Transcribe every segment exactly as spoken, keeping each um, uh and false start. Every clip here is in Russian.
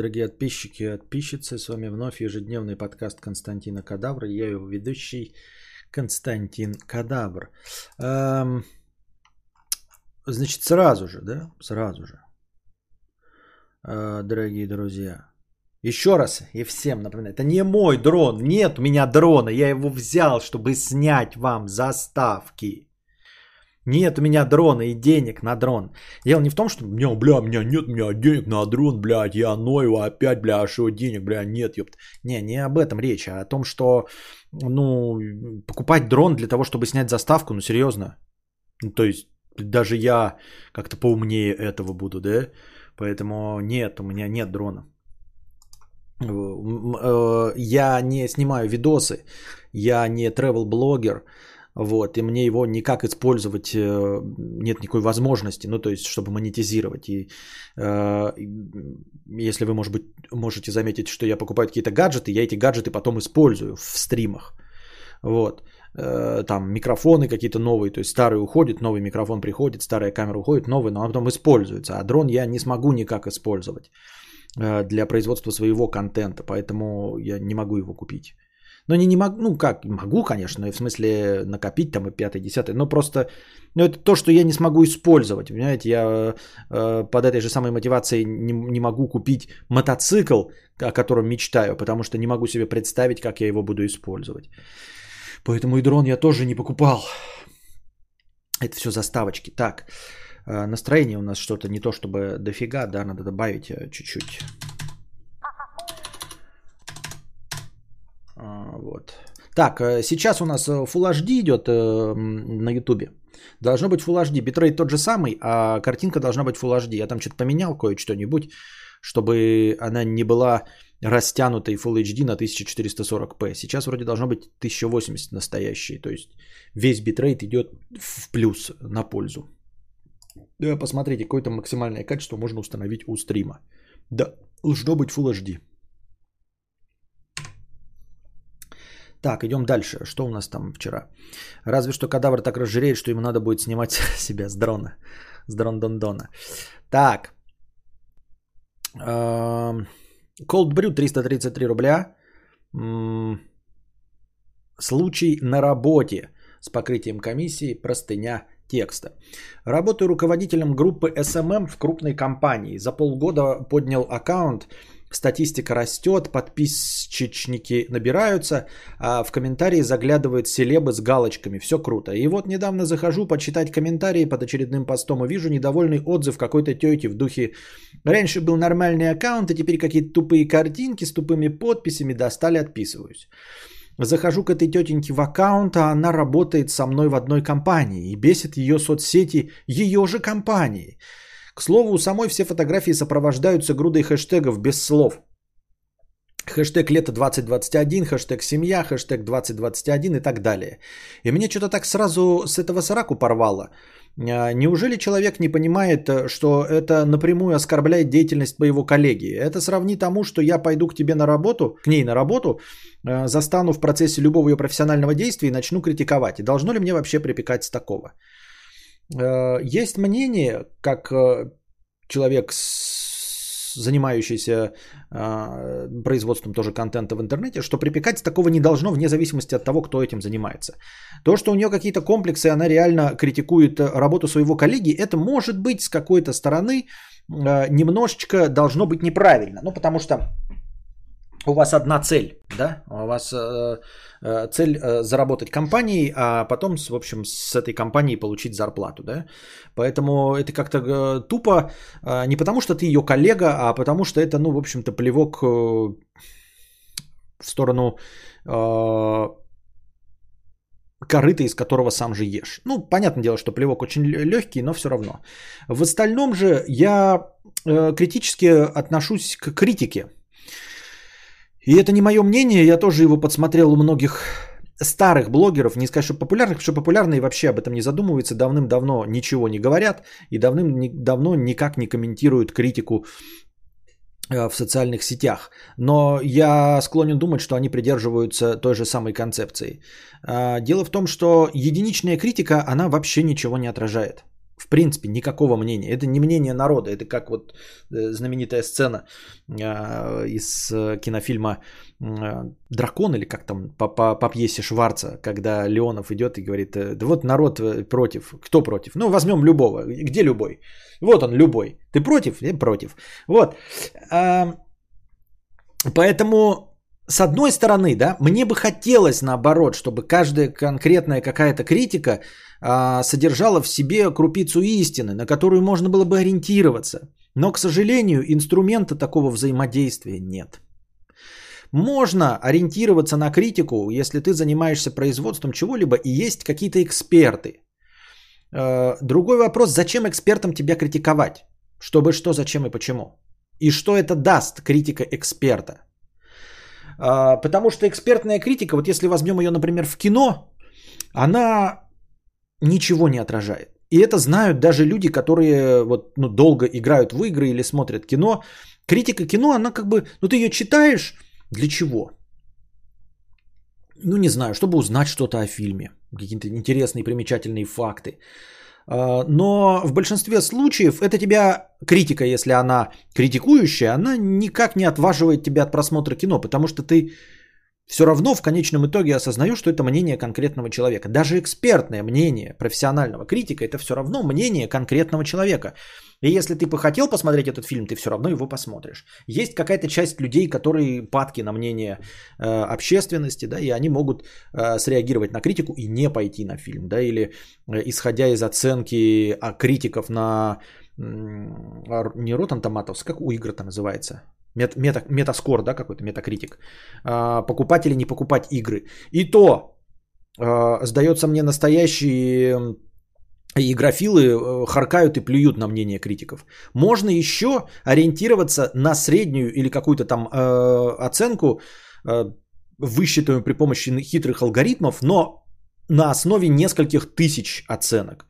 Дорогие подписчики и подписчицы, с вами вновь ежедневный подкаст Константина Кадавра. Я его ведущий Константин Кадавр. Эм, значит, сразу же, да, сразу же, э, дорогие друзья, еще раз и всем напоминаю, это не мой дрон, нет у меня дрона, я его взял, чтобы снять вам заставки. Нет у меня дрона и денег на дрон. Дело не в том, что меня, бля, меня нет, у меня денег на дрон, блядь, я ною опять, бля, а что денег, бля, нет, ёпт. Не, не об этом речь, а о том, что, ну, покупать дрон для того, чтобы снять заставку, ну, серьезно. Ну, то есть, даже я как-то поумнее этого буду, да? Поэтому нет, у меня нет дрона. Я не снимаю видосы, я не travel-блогер. Вот, и мне его никак использовать нет никакой возможности, ну, то есть, чтобы монетизировать. И э, если вы, может быть, можете заметить, что я покупаю какие-то гаджеты, я эти гаджеты потом использую в стримах. Вот, э, там микрофоны какие-то новые, то есть, старый уходит, новый микрофон приходит, старая камера уходит, новый, но он потом используется. А дрон я не смогу никак использовать э, для производства своего контента, поэтому я не могу его купить. Но не, не могу, ну как, могу, конечно, и в смысле накопить там и пятое, десятое, но просто, ну это то, что я не смогу использовать, понимаете, я э, под этой же самой мотивацией не, не могу купить мотоцикл, о котором мечтаю, потому что не могу себе представить, как я его буду использовать, поэтому и дрон я тоже не покупал, это все заставочки, так, э, настроение у нас что-то не то чтобы дофига, да, надо добавить чуть-чуть. Вот. Так, сейчас у нас Full эйч ди идет на YouTube. Должно быть Full эйч ди. Битрейт тот же самый, а картинка должна быть Full эйч ди. Я там что-то поменял кое-что-нибудь, чтобы она не была растянутой Full эйч ди на тысяча четыреста сорок пэ. Сейчас вроде должно быть тысяча восемьдесят настоящий. То есть весь битрейт идет в плюс, на пользу. Да, посмотрите, какое-то максимальное качество можно установить у стрима. Да, должно быть Full эйч ди. Так, идем дальше. Что у нас там вчера? Разве что Кадавр так разжиреет, что ему надо будет снимать себя с дрона. С дрон-дон-дона. Так. Cold Brew триста тридцать три рубля. Случай на работе с покрытием комиссии. Простыня текста. Работаю руководителем группы эс эм эм в крупной компании. За полгода поднял аккаунт. Статистика растет, подписчики набираются, а в комментарии заглядывают селебы с галочками. Все круто. И вот недавно захожу почитать комментарии под очередным постом и вижу недовольный отзыв какой-то тети в духе «Раньше был нормальный аккаунт, а теперь какие-то тупые картинки с тупыми подписями достали, отписываюсь». Захожу к этой тетеньке в аккаунт, а она работает со мной в одной компании и бесит ее соцсети ее же компании. К слову, у самой все фотографии сопровождаются грудой хэштегов без слов. Хэштег лето двадцать двадцать один, хэштег семья, хэштег двадцать двадцать один и так далее. И мне что-то так сразу с этого сараку порвало. Неужели человек не понимает, что это напрямую оскорбляет деятельность моего коллеги? Это сравни тому, что я пойду к тебе на работу, к ней на работу, застану в процессе любого ее профессионального действия и начну критиковать. И должно ли мне вообще припекать с такого? Есть мнение, как человек, занимающийся производством тоже контента в интернете, что припекать такого не должно, вне зависимости от того, кто этим занимается. То, что у нее какие-то комплексы, она реально критикует работу своего коллеги, это может быть с какой-то стороны немножечко должно быть неправильно. Ну, потому что у вас одна цель, да, у вас э, цель э, заработать компанией, а потом, в общем, с этой компанией получить зарплату, да, поэтому это как-то э, тупо, э, не потому что ты ее коллега, а потому что это, ну, в общем-то, плевок э, в сторону э, корыта, из которого сам же ешь. Ну, понятное дело, что плевок очень легкий, но все равно. В остальном же я э, критически отношусь к критике. И это не мое мнение, я тоже его подсмотрел у многих старых блогеров, не сказать, что популярных, потому что популярные вообще об этом не задумываются, давным-давно ничего не говорят и давным-давно никак не комментируют критику в социальных сетях. Но я склонен думать, что они придерживаются той же самой концепции. Дело в том, что единичная критика, она вообще ничего не отражает. В принципе, никакого мнения. Это не мнение народа. Это как вот знаменитая сцена из кинофильма «Дракон» или как там по, по, по пьесе Шварца, когда Леонов идет и говорит: да вот народ против. Кто против? Ну, возьмем любого. Где любой? Вот он, любой. Ты против? Я против. Вот. Поэтому... С одной стороны, да, мне бы хотелось, наоборот, чтобы каждая конкретная какая-то критика а, содержала в себе крупицу истины, на которую можно было бы ориентироваться. Но, к сожалению, инструмента такого взаимодействия нет. Можно ориентироваться на критику, если ты занимаешься производством чего-либо и есть какие-то эксперты. Другой вопрос, зачем экспертам тебя критиковать? Чтобы что, зачем и почему? И что это даст критика эксперта? Потому что экспертная критика, вот если возьмем ее, например, в кино, она ничего не отражает. И это знают даже люди, которые вот, ну, долго играют в игры или смотрят кино. Критика кино, она как бы, ну ты ее читаешь для чего? Ну не знаю, чтобы узнать что-то о фильме, какие-то интересные примечательные факты. Но в большинстве случаев это тебя критика, если она критикующая, она никак не отваживает тебя от просмотра кино, потому что ты все равно в конечном итоге осознаешь, что это мнение конкретного человека. Даже экспертное мнение профессионального критика – это все равно мнение конкретного человека. И если ты хотел посмотреть этот фильм, ты все равно его посмотришь. Есть какая-то часть людей, которые падки на мнение э, общественности, да, и они могут э, среагировать на критику и не пойти на фильм, да, или э, исходя из оценки а, критиков на э, не Rotten Tomatoes, как у игр-то называется, мет, мета, метаскор, да, какой-то метакритик, э, покупать или не покупать игры. И то, э, сдается мне, настоящий... И игрофилы харкают и плюют на мнение критиков. Можно еще ориентироваться на среднюю или какую-то там э, оценку, э, высчитанную при помощи хитрых алгоритмов, но на основе нескольких тысяч оценок.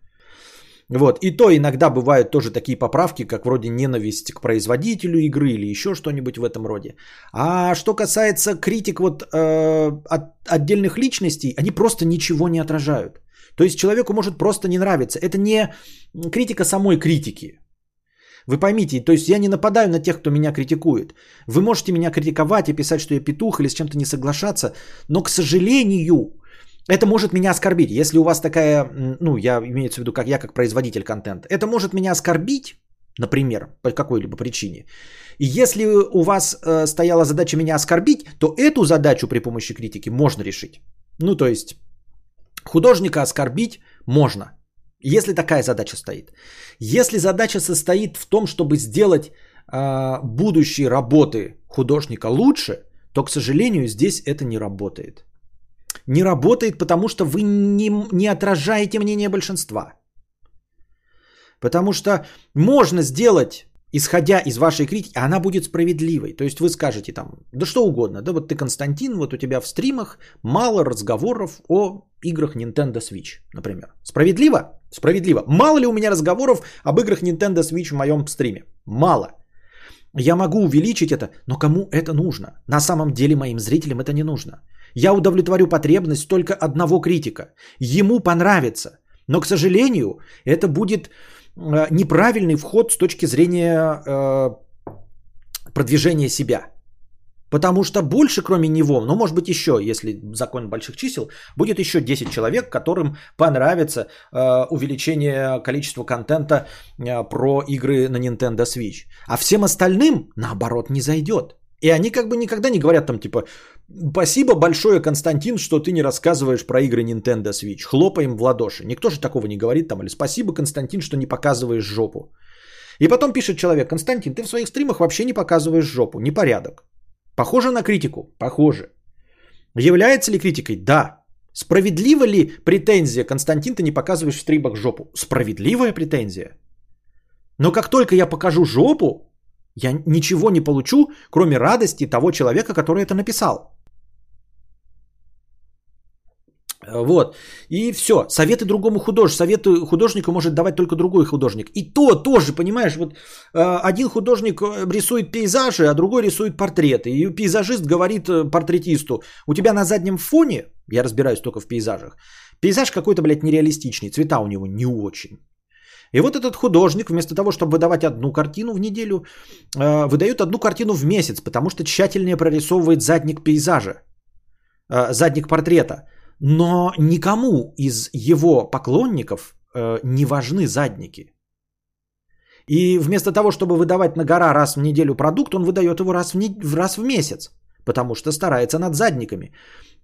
Вот. И то иногда бывают тоже такие поправки, как вроде ненависть к производителю игры или еще что-нибудь в этом роде. А что касается критик вот, э, от отдельных личностей, они просто ничего не отражают. То есть человеку может просто не нравиться. Это не критика самой критики. Вы поймите, то есть я не нападаю на тех, кто меня критикует. Вы можете меня критиковать и писать, что я петух или с чем-то не соглашаться. Но, к сожалению, это может меня оскорбить. Если у вас такая, ну, я имею в виду, как я, как производитель контента. Это может меня оскорбить, например, по какой-либо причине. И если у вас э, стояла задача меня оскорбить, то эту задачу при помощи критики можно решить. Ну, то есть... Художника оскорбить можно, если такая задача стоит. Если задача состоит в том, чтобы сделать э, будущие работы художника лучше, то, к сожалению, здесь это не работает. Не работает, потому что вы не, не отражаете мнение большинства. Потому что можно сделать, исходя из вашей критики, она будет справедливой. То есть вы скажете там, да что угодно. Да вот ты, Константин, вот у тебя в стримах мало разговоров о играх Nintendo Switch, например. Справедливо? Справедливо. Мало ли у меня разговоров об играх Nintendo Switch в моем стриме? Мало. Я могу увеличить это, но кому это нужно? На самом деле моим зрителям это не нужно. Я удовлетворю потребность только одного критика. Ему понравится. Но, к сожалению, это будет... неправильный вход с точки зрения э, продвижения себя. Потому что больше, кроме него, ну, может быть, еще, если закон больших чисел, будет еще десять человек, которым понравится э, увеличение количества контента э, про игры на Nintendo Switch. А всем остальным, наоборот, не зайдет. И они как бы никогда не говорят там типа «Спасибо большое, Константин, что ты не рассказываешь про игры Nintendo Switch». Хлопаем в ладоши. Никто же такого не говорит там. Или «Спасибо, Константин, что не показываешь жопу». И потом пишет человек: «Константин, ты в своих стримах вообще не показываешь жопу. Непорядок». Похоже на критику? Похоже. Является ли критикой? Да. Справедлива ли претензия: «Константин, ты не показываешь в стримах жопу»? Справедливая претензия. Но как только я покажу жопу, я ничего не получу, кроме радости того человека, который это написал. Вот. И все. Советы другому художнику. Советы художнику может давать только другой художник. И то тоже, понимаешь, вот один художник рисует пейзажи, а другой рисует портреты. И пейзажист говорит портретисту: у тебя на заднем фоне, я разбираюсь только в пейзажах, пейзаж какой-то, блядь, нереалистичный, цвета у него не очень. И вот этот художник, вместо того, чтобы выдавать одну картину в неделю, выдает одну картину в месяц, потому что тщательнее прорисовывает задник пейзажа, задник портрета. Но никому из его поклонников не важны задники. И вместо того, чтобы выдавать на гора раз в неделю продукт, он выдает его раз в, не... раз в месяц, потому что старается над задниками,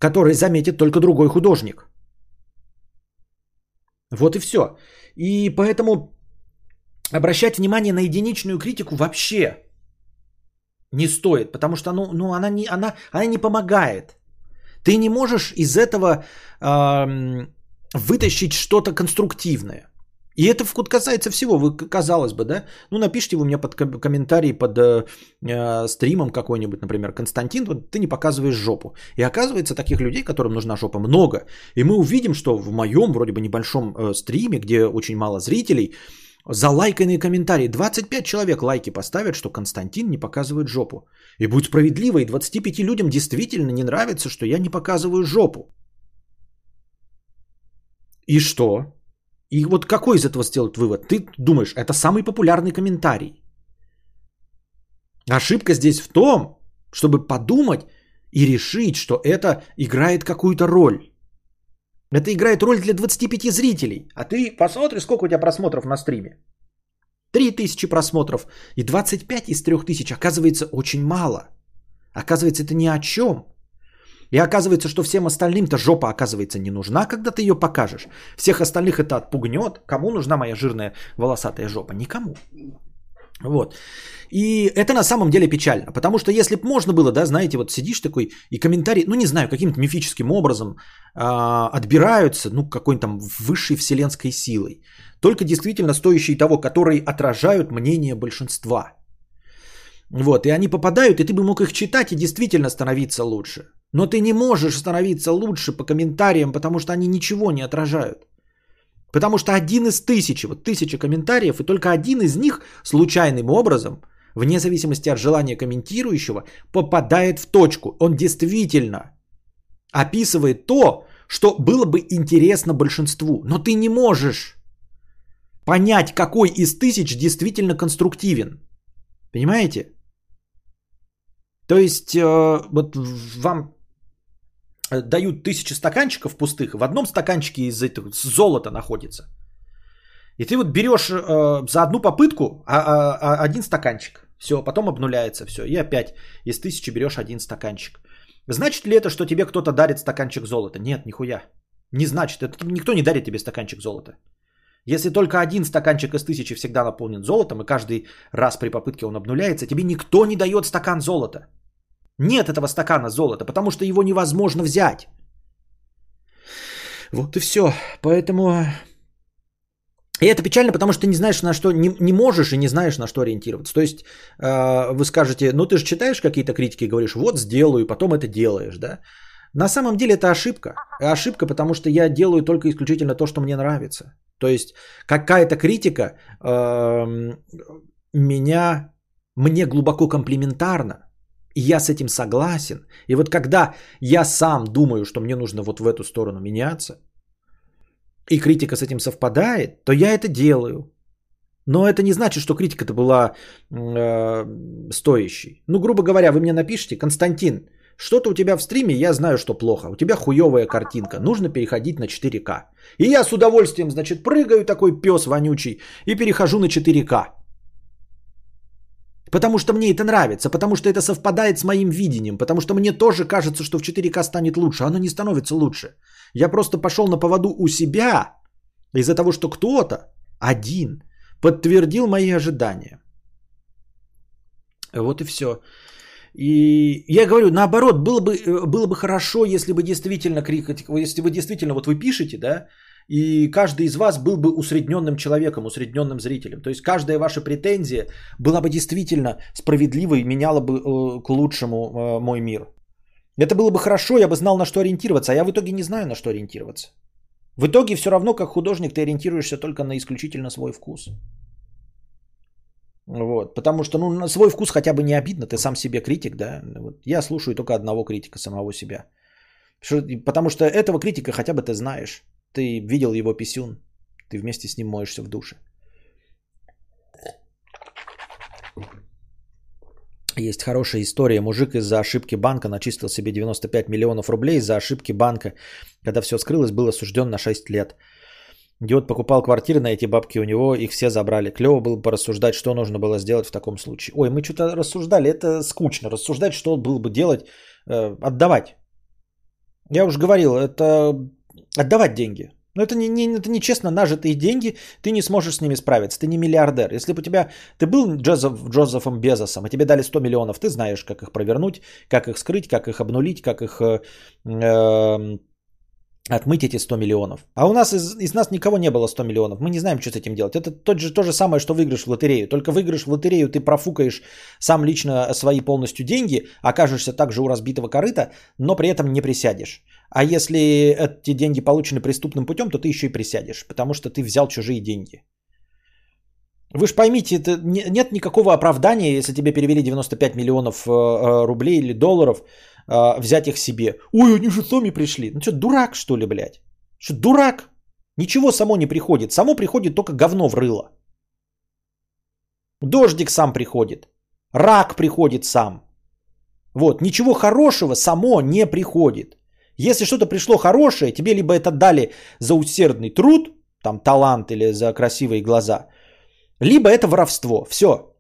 которые заметит только другой художник. Вот и все. И поэтому обращать внимание на единичную критику вообще не стоит, потому что ну, ну, она, не, она, она не помогает. Ты не можешь из этого э, вытащить что-то конструктивное. И это касается всего, вы, казалось бы, да? Ну, напишите вы мне под комментарий, под э, стримом какой-нибудь, например, Константин, вот ты не показываешь жопу. И оказывается, таких людей, которым нужна жопа, много. И мы увидим, что в моем вроде бы небольшом э, стриме, где очень мало зрителей, за лайканные комментарии двадцать пять человек лайки поставят, что Константин не показывает жопу. И будет справедливо, и двадцати пяти людям действительно не нравится, что я не показываю жопу. И что? И вот какой из этого сделать вывод? Ты думаешь, это самый популярный комментарий. Ошибка здесь в том, чтобы подумать и решить, что это играет какую-то роль. Это играет роль для двадцати пяти зрителей. А ты посмотри, сколько у тебя просмотров на стриме. три тысячи просмотров. И двадцать пять из трёх тысяч оказывается очень мало. Оказывается, это ни о чем. И оказывается, что всем остальным-то жопа, оказывается, не нужна, когда ты ее покажешь. Всех остальных это отпугнет. Кому нужна моя жирная волосатая жопа? Никому. Вот. И это на самом деле печально. Потому что если бы можно было, да, знаете, вот сидишь такой и комментарий, ну не знаю, каким-то мифическим образом э, отбираются, ну какой-то там высшей вселенской силой. Только действительно стоящие того, которые отражают мнение большинства. Вот. И они попадают, и ты бы мог их читать и действительно становиться лучше. Но ты не можешь становиться лучше по комментариям, потому что они ничего не отражают. Потому что один из тысячи, вот тысяча комментариев, и только один из них случайным образом, вне зависимости от желания комментирующего, попадает в точку. Он действительно описывает то, что было бы интересно большинству. Но ты не можешь понять, какой из тысяч действительно конструктивен. Понимаете? То есть, э, вот вам дают тысячи стаканчиков пустых, в одном стаканчике из этого золото находится. И ты вот берешь э, за одну попытку а, а, а, один стаканчик, все, потом обнуляется все, и опять из тысячи берешь один стаканчик. Значит ли это, что тебе кто-то дарит стаканчик золота? Нет, нихуя. Не значит, это никто не дарит тебе стаканчик золота. Если только один стаканчик из тысячи всегда наполнен золотом, и каждый раз при попытке он обнуляется, тебе никто не дает стакан золота. Нет этого стакана золота, потому что его невозможно взять. Вот и все. Поэтому... И это печально, потому что ты не знаешь, на что... Не, не можешь и не знаешь, на что ориентироваться. То есть, э, вы скажете, ну ты же читаешь какие-то критики и говоришь, вот сделаю, и потом это делаешь, да? На самом деле это ошибка. Ошибка, потому что я делаю только исключительно то, что мне нравится. То есть, какая-то критика э, меня... Мне глубоко комплиментарна. И я с этим согласен. И вот когда я сам думаю, что мне нужно вот в эту сторону меняться, и критика с этим совпадает, то я это делаю. Но это не значит, что критика-то была э, стоящей. Ну, грубо говоря, вы мне напишите, Константин, что-то у тебя в стриме, я знаю, что плохо. У тебя хуевая картинка, нужно переходить на четыре ка. И я с удовольствием, значит, прыгаю такой пес вонючий и перехожу на четыре ка. Потому что мне это нравится, потому что это совпадает с моим видением, потому что мне тоже кажется, что в четыре ка станет лучше. Оно не становится лучше. Я просто пошел на поводу у себя из-за того, что кто-то один подтвердил мои ожидания. Вот и все. И я говорю, наоборот, было бы, было бы хорошо, если бы действительно, если вы действительно, вот вы пишете, да, и каждый из вас был бы усредненным человеком, усредненным зрителем. То есть каждая ваша претензия была бы действительно справедлива и меняла бы к лучшему мой мир. Это было бы хорошо, я бы знал, на что ориентироваться, а я в итоге не знаю, на что ориентироваться. В итоге все равно, как художник, ты ориентируешься только на исключительно свой вкус. Вот, потому что ну, на свой вкус хотя бы не обидно, ты сам себе критик, да. Вот, я слушаю только одного критика, самого себя. Потому что этого критика хотя бы ты знаешь. Ты видел его писюн, ты вместе с ним моешься в душе. Есть хорошая история. Мужик из-за ошибки банка начистил себе девяносто пять миллионов рублей. Из-за ошибки банка, когда все скрылось, был осужден на шесть лет. Идиот покупал квартиры на эти бабки, у него их все забрали. Клево было порассуждать, что нужно было сделать в таком случае. Ой, мы что-то рассуждали, это скучно. Рассуждать, что было бы делать, э, отдавать. Я уже говорил, это отдавать деньги. Но это не, не, это нечестно нажитые деньги, ты не сможешь с ними справиться, ты не миллиардер. Если бы у тебя, ты был Джозеф, Джозефом Безосом, и тебе дали сто миллионов, ты знаешь, как их провернуть, как их скрыть, как их обнулить, как их э, э, отмыть эти сто миллионов. А у нас, из, из нас никого не было сто миллионов, мы не знаем, что с этим делать. Это тот же, то же самое, что выигрыш в лотерею. Только выигрыш в лотерею ты профукаешь сам лично свои полностью деньги, окажешься также у разбитого корыта, но при этом не присядешь. А если эти деньги получены преступным путем, то ты еще и присядешь, потому что ты взял чужие деньги. Вы же поймите, это нет никакого оправдания, если тебе перевели девяносто пять миллионов рублей или долларов, взять их себе. Ой, они же сами пришли. Ну что, дурак что ли, блядь? Что, дурак? Ничего само не приходит. Само приходит только говно в рыло. Дождик сам приходит. Рак приходит сам. Вот, ничего хорошего само не приходит. Если что-то пришло хорошее, тебе либо это дали за усердный труд, там талант или за красивые глаза, либо это воровство. Все.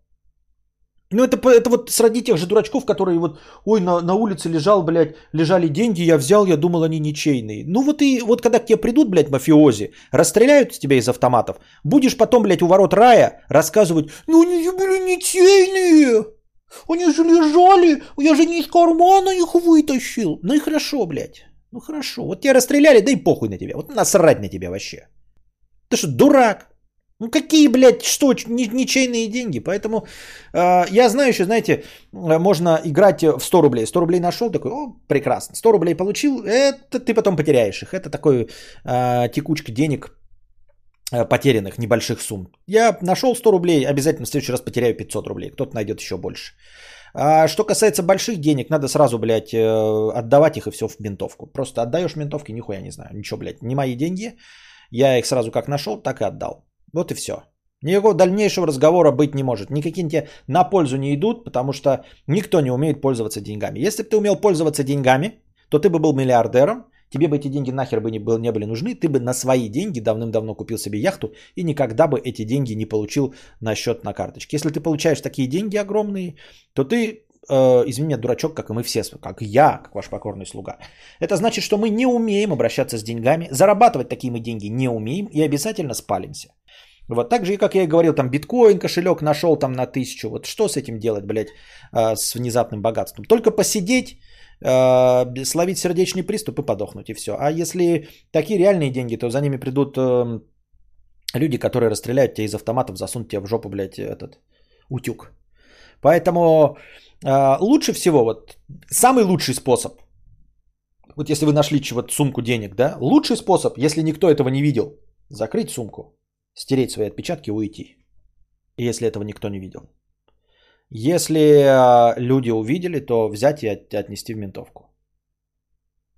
Ну это, это вот сродни тех же дурачков, которые вот, ой, на, на улице лежал, блядь, лежали деньги, я взял, я думал, они ничейные. Ну вот и вот когда к тебе придут, блядь, мафиози, расстреляют тебя из автоматов, будешь потом, блядь, у ворот рая рассказывать, ну они же были ничейные. Они же лежали, я же не из кармана их вытащил. Ну и хорошо, блядь, ну хорошо. Вот тебя расстреляли, да и похуй на тебя, вот насрать на тебя вообще. Ты что, дурак? Ну какие, блядь, что, ничейные деньги? Поэтому э, я знаю еще, знаете, можно играть в сто рублей. сто рублей нашел, такой, о, прекрасно, сто рублей получил, это ты потом потеряешь их. Это такой э, текучка денег потерянных, небольших сумм. Я нашел сто рублей, обязательно в следующий раз потеряю пятьсот рублей. Кто-то найдет еще больше. А что касается больших денег, надо сразу, блядь, отдавать их и все в ментовку. Просто отдаешь ментовки, нихуя не знаю. Ничего, блядь, не мои деньги. Я их сразу как нашел, так и отдал. Вот и все. Никакого дальнейшего разговора быть не может. Никакие тебе на пользу не идут, потому что никто не умеет пользоваться деньгами. Если бы ты умел пользоваться деньгами, то ты бы был миллиардером. Тебе бы эти деньги нахер бы не, был, не были нужны, ты бы на свои деньги давным-давно купил себе яхту и никогда бы эти деньги не получил на счет на карточке. Если ты получаешь такие деньги огромные, то ты, э, извини меня, дурачок, как и мы все, как я, как ваш покорный слуга. Это значит, что мы не умеем обращаться с деньгами, зарабатывать такие мы деньги не умеем и обязательно спалимся. Вот так же, как я и говорил, там биткоин кошелек нашел там на тысячу. Вот что с этим делать, блядь, э, с внезапным богатством? Только посидеть, словить сердечный приступ и подохнуть, и все. А если такие реальные деньги, то за ними придут э, люди, которые расстреляют тебя из автоматов, засунут тебя в жопу, блядь, этот утюг. Поэтому э, лучше всего, вот, самый лучший способ, вот если вы нашли чего-то, сумку денег, да, лучший способ, если никто этого не видел, закрыть сумку, стереть свои отпечатки и уйти, если этого никто не видел. Если люди увидели, то взять и от, отнести в ментовку.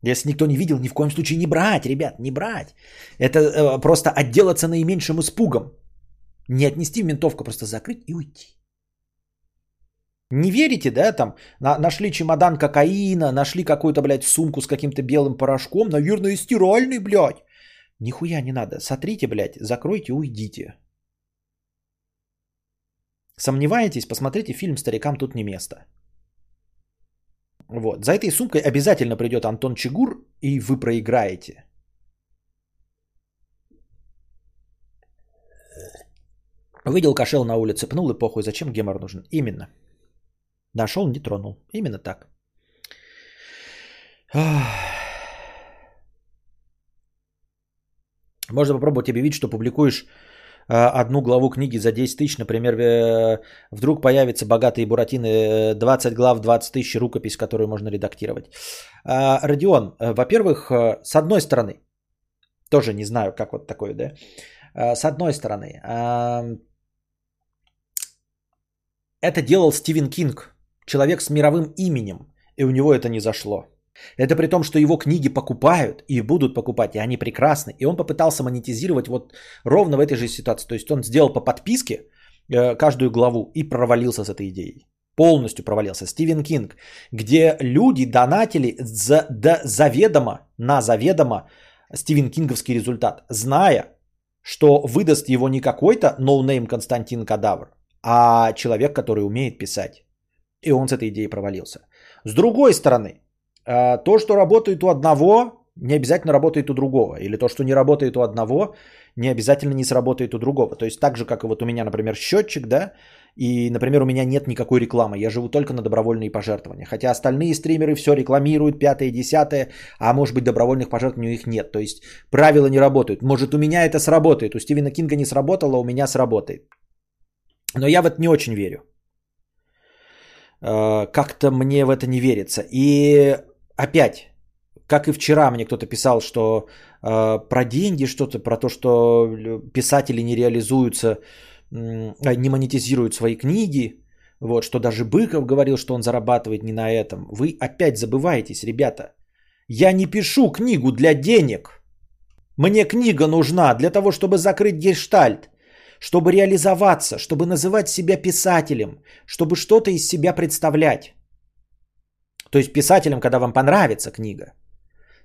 Если никто не видел, ни в коем случае не брать, ребят, не брать. Это э, просто отделаться наименьшим испугом. Не отнести в ментовку, просто закрыть и уйти. Не верите, да, там, на, нашли чемодан кокаина, нашли какую-то, блядь, сумку с каким-то белым порошком, наверное, стиральный, блядь. Нихуя не надо, сотрите, блядь, закройте, уйдите. Сомневаетесь? Посмотрите фильм «Старикам тут не место». Вот. За этой сумкой обязательно придет Антон Чигур, и вы проиграете. Увидел кошель на улице, пнул и похуй, зачем гемор нужен? Именно. Нашел, не тронул. Именно так. Можно попробовать объявить, что публикуешь одну главу книги за десять тысяч, например, вдруг появятся богатые буратины, двадцать глав, двадцать тысяч, рукопись, которую можно редактировать. Родион, во-первых, с одной стороны, тоже не знаю, как вот такое, да, с одной стороны, это делал Стивен Кинг, человек с мировым именем, и у него это не зашло. Это при том, что его книги покупают и будут покупать, и они прекрасны. И он попытался монетизировать вот ровно в этой же ситуации. То есть он сделал по подписке каждую главу и провалился с этой идеей. полностью провалился. Стивен Кинг, где люди донатили за, да, заведомо, на заведомо Стивен Кинговский результат, зная, что выдаст его не какой-то ноунейм Константин Кадавр, а человек, который умеет писать. И он с этой идеей провалился. С другой стороны, то, что работает у одного, не обязательно работает у другого. Или то, что не работает у одного, не обязательно не сработает у другого. То есть так же, как и вот у меня, например, счетчик, да, и, например, у меня нет никакой рекламы. Я живу только на добровольные пожертвования. Хотя остальные стримеры все рекламируют, пятое, десятое, а может быть добровольных пожертвований у них нет. То есть правила не работают. Может, у меня это сработает. У Стивена Кинга не сработало, у меня сработает. Но я в это не очень верю. Как-то мне в это не верится. И опять, как и вчера мне кто-то писал, что про деньги что-то, про то, что писатели не реализуются, не монетизируют свои книги, вот, что даже Быков говорил, что он зарабатывает не на этом. Вы опять забываетесь, ребята. Я не пишу книгу для денег. Мне книга нужна для того, чтобы закрыть гештальт, чтобы реализоваться, чтобы называть себя писателем, чтобы что-то из себя представлять. То есть писателем, когда вам понравится книга.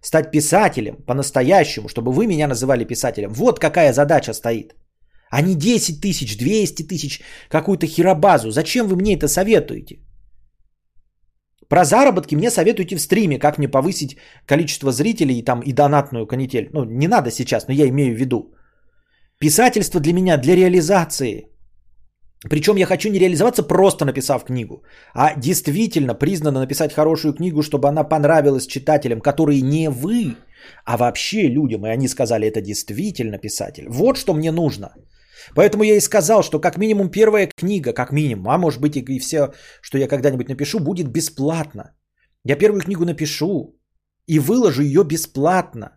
Стать писателем по-настоящему, чтобы вы меня называли писателем. Вот какая задача стоит. А не десять тысяч, двести тысяч, какую-то херобазу. Зачем вы мне это советуете? Про заработки мне советуете в стриме, как мне повысить количество зрителей и, там, и донатную канитель. Ну, не надо сейчас, но я имею в виду. Писательство для меня, для реализации. Причем я хочу не реализоваться, просто написав книгу, а действительно признанно написать хорошую книгу, чтобы она понравилась читателям, которые не вы, а вообще людям. И они сказали, это действительно писатель. Вот что мне нужно. Поэтому я и сказал, что как минимум первая книга, как минимум, а может быть и все, что я когда-нибудь напишу, будет бесплатно. Я первую книгу напишу и выложу ее бесплатно.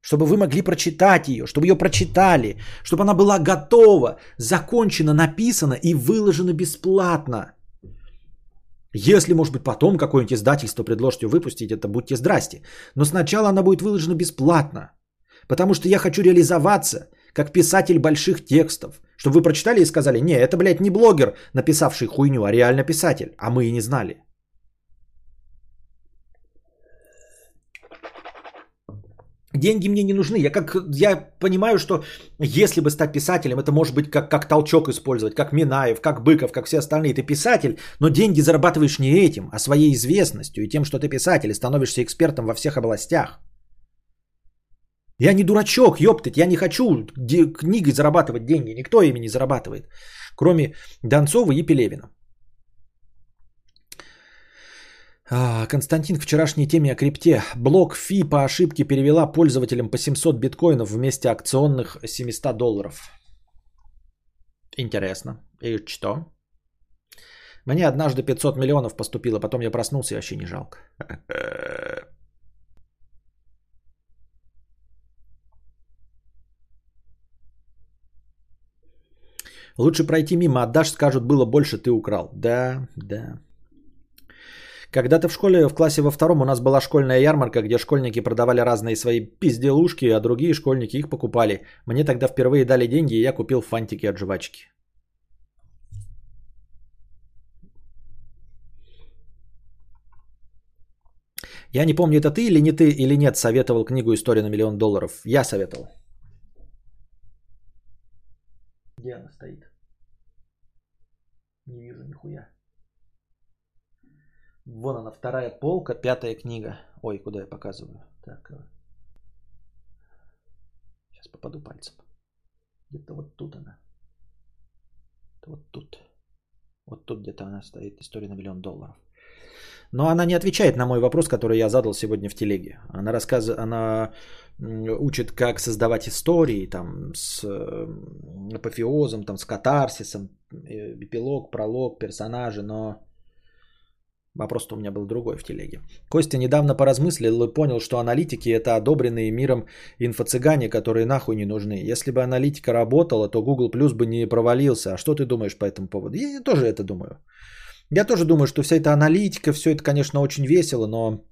Чтобы вы могли прочитать ее, чтобы ее прочитали, чтобы она была готова, закончена, написана и выложена бесплатно. Если, может быть, потом какое-нибудь издательство предложит ее выпустить, это будьте здрасте. Но сначала она будет выложена бесплатно, потому что я хочу реализоваться как писатель больших текстов. Чтобы вы прочитали и сказали, не, это, блядь, не блогер, написавший хуйню, а реально писатель. А мы и не знали. Деньги мне не нужны. Я, как, я понимаю, что если бы стать писателем, это может быть как, как толчок использовать, как Минаев, как Быков, как все остальные. Ты писатель, но деньги зарабатываешь не этим, а своей известностью и тем, что ты писатель, и становишься экспертом во всех областях. Я не дурачок, ёптать, я не хочу де- книгой зарабатывать деньги. Никто ими не зарабатывает, кроме Донцова и Пелевина. Константин, к вчерашней теме о крипте. BlockFi по ошибке перевела пользователям по семьсот биткоинов вместо акционных семьсот долларов. Интересно. И что? Мне однажды пятьсот миллионов поступило, потом я проснулся и вообще не жалко. Лучше пройти мимо, отдашь, скажут, было больше, ты украл. Да, да. Когда-то в школе, в классе во втором, у нас была школьная ярмарка, где школьники продавали разные свои пизделушки, а другие школьники их покупали. Мне тогда впервые дали деньги, и я купил фантики от жвачки. Я не помню, это ты или не ты, или нет, советовал книгу «История на миллион долларов». Я советовал. Где она стоит? Не вижу нихуя. Вон она, вторая полка, пятая книга. Ой, куда я показываю? Так. Сейчас попаду пальцем. Где-то вот тут она. Вот тут. Вот тут где-то она стоит. История на миллион долларов. Но она не отвечает на мой вопрос, который я задал сегодня в телеге. Она рассказывает, она учит, как создавать истории там, с апофеозом, там, с катарсисом, эпилог, пролог, персонажи, но... Вопрос-то у меня был другой в телеге. Костя недавно поразмыслил и понял, что аналитики это одобренные миром инфо-цыгане, которые нахуй не нужны. Если бы аналитика работала, то Google Plus бы не провалился. А что ты думаешь по этому поводу? Я тоже это думаю. Я тоже думаю, что вся эта аналитика, все это, конечно, очень весело, но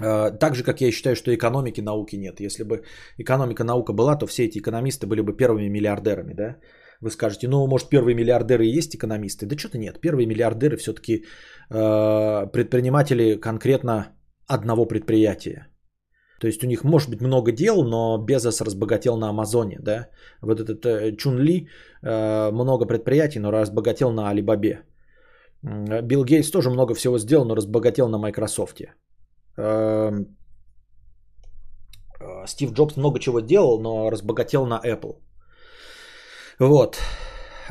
э, так же, как я считаю, что экономики науки нет. Если бы экономика наука была, то все эти экономисты были бы первыми миллиардерами, да? Вы скажете, ну, может, первые миллиардеры и есть экономисты? Да что-то нет. Первые миллиардеры все-таки э, предприниматели конкретно одного предприятия. То есть у них может быть много дел, но Безос разбогател на Амазоне, да? Вот этот э, Чун Ли, э, много предприятий, но разбогател на Алибабе. Билл Гейтс тоже много всего сделал, но разбогател на Microsoft. Э, Стив Джобс много чего делал, но разбогател на Apple. Вот.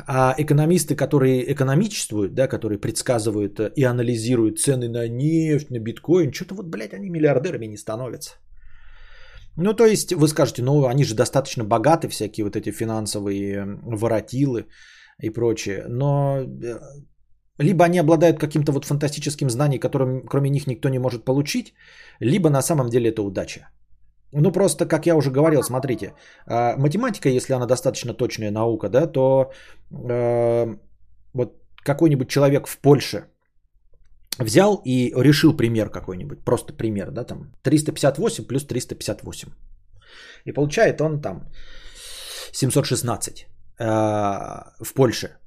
А экономисты, которые экономичествуют, да, которые предсказывают и анализируют цены на нефть, на биткоин, что-то вот, блядь, они миллиардерами не становятся. Ну, то есть, вы скажете, ну, они же достаточно богаты, всякие вот эти финансовые воротилы и прочее. Но либо они обладают каким-то вот фантастическим знанием, которым кроме них никто не может получить, либо на самом деле это удача. Ну, просто, как я уже говорил, смотрите, математика, если она достаточно точная наука, да, то э, вот какой-нибудь человек в Польше взял и решил пример какой-нибудь, просто пример, да, там триста пятьдесят восемь плюс триста пятьдесят восемь. И получает он там семьсот шестнадцать э, в Польше.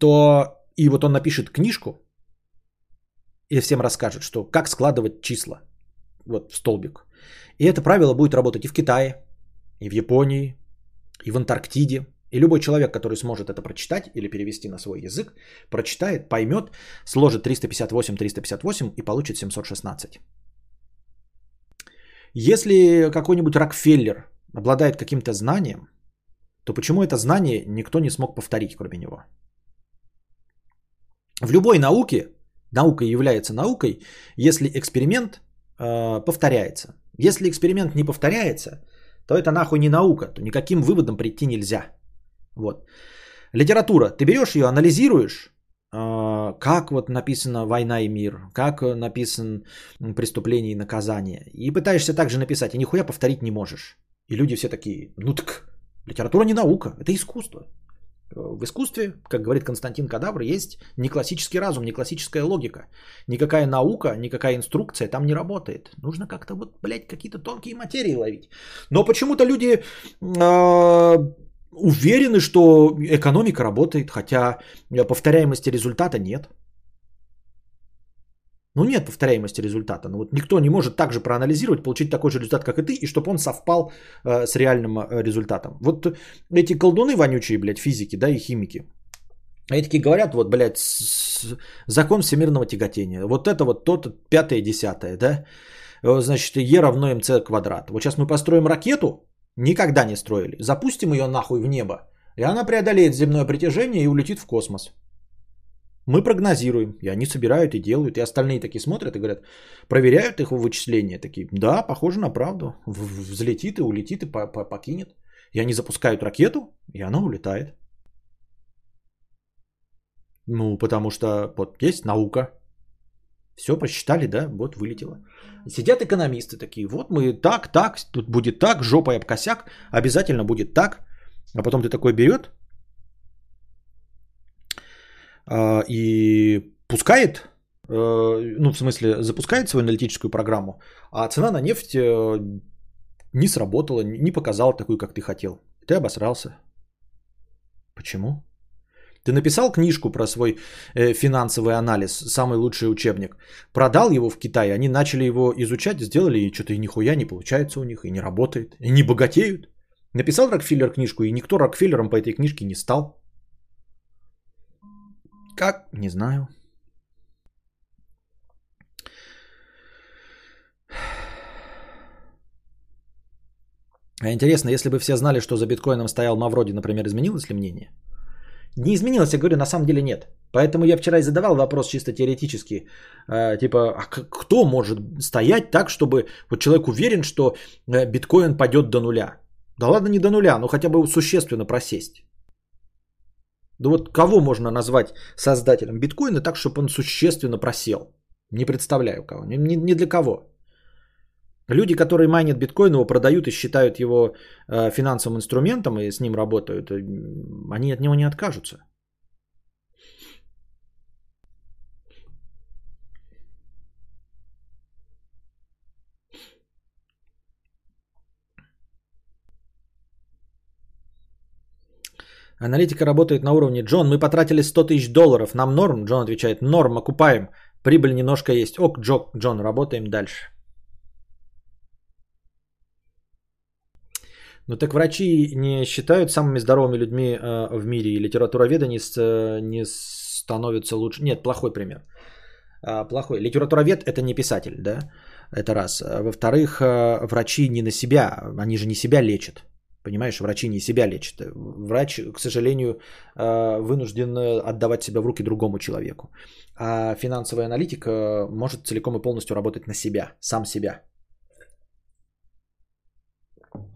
То и вот он напишет книжку и всем расскажет, что как складывать числа вот в столбик. И это правило будет работать и в Китае, и в Японии, и в Антарктиде. И любой человек, который сможет это прочитать или перевести на свой язык, прочитает, поймет, сложит триста пятьдесят восемь, триста пятьдесят восемь и получит семьсот шестнадцать. Если какой-нибудь Рокфеллер обладает каким-то знанием, то почему это знание никто не смог повторить, кроме него? В любой науке, наука является наукой, если эксперимент э, повторяется. Если эксперимент не повторяется, то это нахуй не наука, то никаким выводом прийти нельзя. Вот. Литература. Ты берешь ее, анализируешь, как вот написана «Война и мир», как написан «Преступление и наказание». И пытаешься также написать, и нихуя повторить не можешь. И люди все такие, ну так, литература не наука, это искусство. В искусстве, как говорит Константин Кадавра, есть не классический разум, не классическая логика. Никакая наука, никакая инструкция там не работает. Нужно как-то вот, блядь, какие-то тонкие материи ловить. Но почему-то люди э, уверены, что экономика работает, хотя повторяемости результата нет. Ну нет повторяемости результата. Ну вот никто не может так же проанализировать, получить такой же результат, как и ты, и чтобы он совпал э, с реальным э, результатом. Вот эти колдуны вонючие, блядь, физики, да, и химики. Они такие говорят, вот, блядь, закон всемирного тяготения. Вот это вот то-то, пятое, десятое, да. Значит, Е равно МЦ квадрат. Вот сейчас мы построим ракету, никогда не строили. Запустим ее нахуй в небо, и она преодолеет земное притяжение и улетит в космос. Мы прогнозируем, и они собирают и делают, и остальные такие смотрят и говорят, проверяют их вычисления, такие, да, похоже на правду, взлетит и улетит и покинет. И они запускают ракету, и она улетает. Ну, потому что вот есть наука, все просчитали, да, вот вылетело. Сидят экономисты такие, вот мы так, так, тут будет так, жопой об косяк, обязательно будет так, а потом ты такой берет, и пускает, ну в смысле запускает свою аналитическую программу, а цена на нефть не сработала, не показала такую, как ты хотел. Ты обосрался. Почему? Ты написал книжку про свой финансовый анализ, самый лучший учебник, продал его в Китае, они начали его изучать, сделали, и что-то и нихуя не получается у них, и не работает, и не богатеют. Написал Рокфеллер книжку, и никто Рокфеллером по этой книжке не стал. Как? Не знаю. Интересно, если бы все знали, что за биткоином стоял Мавроди, например, изменилось ли мнение? Не изменилось, я говорю, на самом деле нет. Поэтому я вчера и задавал вопрос чисто теоретически. Э, типа, а кто может стоять так, чтобы вот человек уверен, что биткоин падет до нуля? Да ладно, не до нуля, но хотя бы существенно просесть. Да вот кого можно назвать создателем биткоина так, чтобы он существенно просел? Не представляю кого, ни, ни для кого. Люди, которые майнят биткоин, его продают и считают его э, финансовым инструментом и с ним работают, они от него не откажутся. Аналитика работает на уровне: «Джон, мы потратили сто тысяч долларов, нам норм?» Джон отвечает: «Норм, окупаем, прибыль немножко есть». Ок, Джо, Джон, работаем дальше. Ну так врачи не считают самыми здоровыми людьми э, в мире, и литературоведы не, с, не становятся лучше. Нет, плохой пример. А, плохой. Литературовед – это не писатель, да? Это раз. Во-вторых, э, врачи не на себя, они же не себя лечат. Понимаешь, врачи не себя лечат. Врач, к сожалению, вынужден отдавать себя в руки другому человеку. А финансовый аналитик может целиком и полностью работать на себя, сам себя.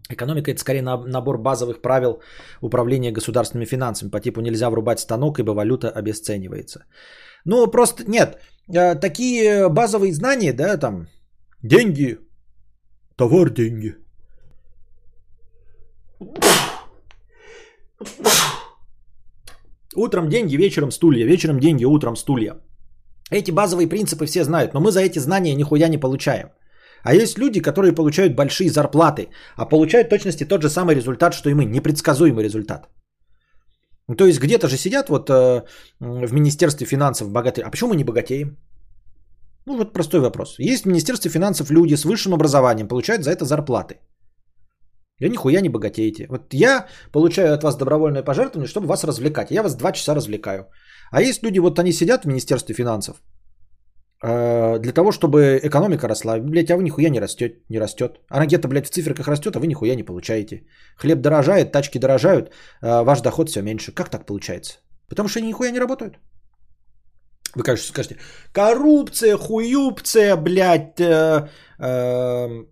Экономика – это скорее набор базовых правил управления государственными финансами. По типу нельзя врубать станок, ибо валюта обесценивается. Ну, просто нет. Такие базовые знания, да, там, деньги, товар, деньги. Утром деньги, вечером стулья, вечером деньги, утром стулья. Эти базовые принципы все знают, но мы за эти знания нихуя не получаем. А есть люди, которые получают большие зарплаты, а получают в точности тот же самый результат, что и мы, непредсказуемый результат. То есть где-то же сидят вот э, в Министерстве финансов богатые. А почему мы не богатеем? Ну вот простой вопрос. Есть в Министерстве финансов люди с высшим образованием, получают за это зарплаты. И нихуя не богатеете. Вот я получаю от вас добровольное пожертвование, чтобы вас развлекать. Я вас два часа развлекаю. А есть люди, вот они сидят в Министерстве финансов э, для того, чтобы экономика росла. Блядь, а вы нихуя не растет, не растет. Она где-то, блядь, в циферках растет, а вы нихуя не получаете. Хлеб дорожает, тачки дорожают, э, ваш доход все меньше. Как так получается? Потому что они нихуя не работают. Вы, конечно, скажете: коррупция, хуюпция, блядь... Э, э,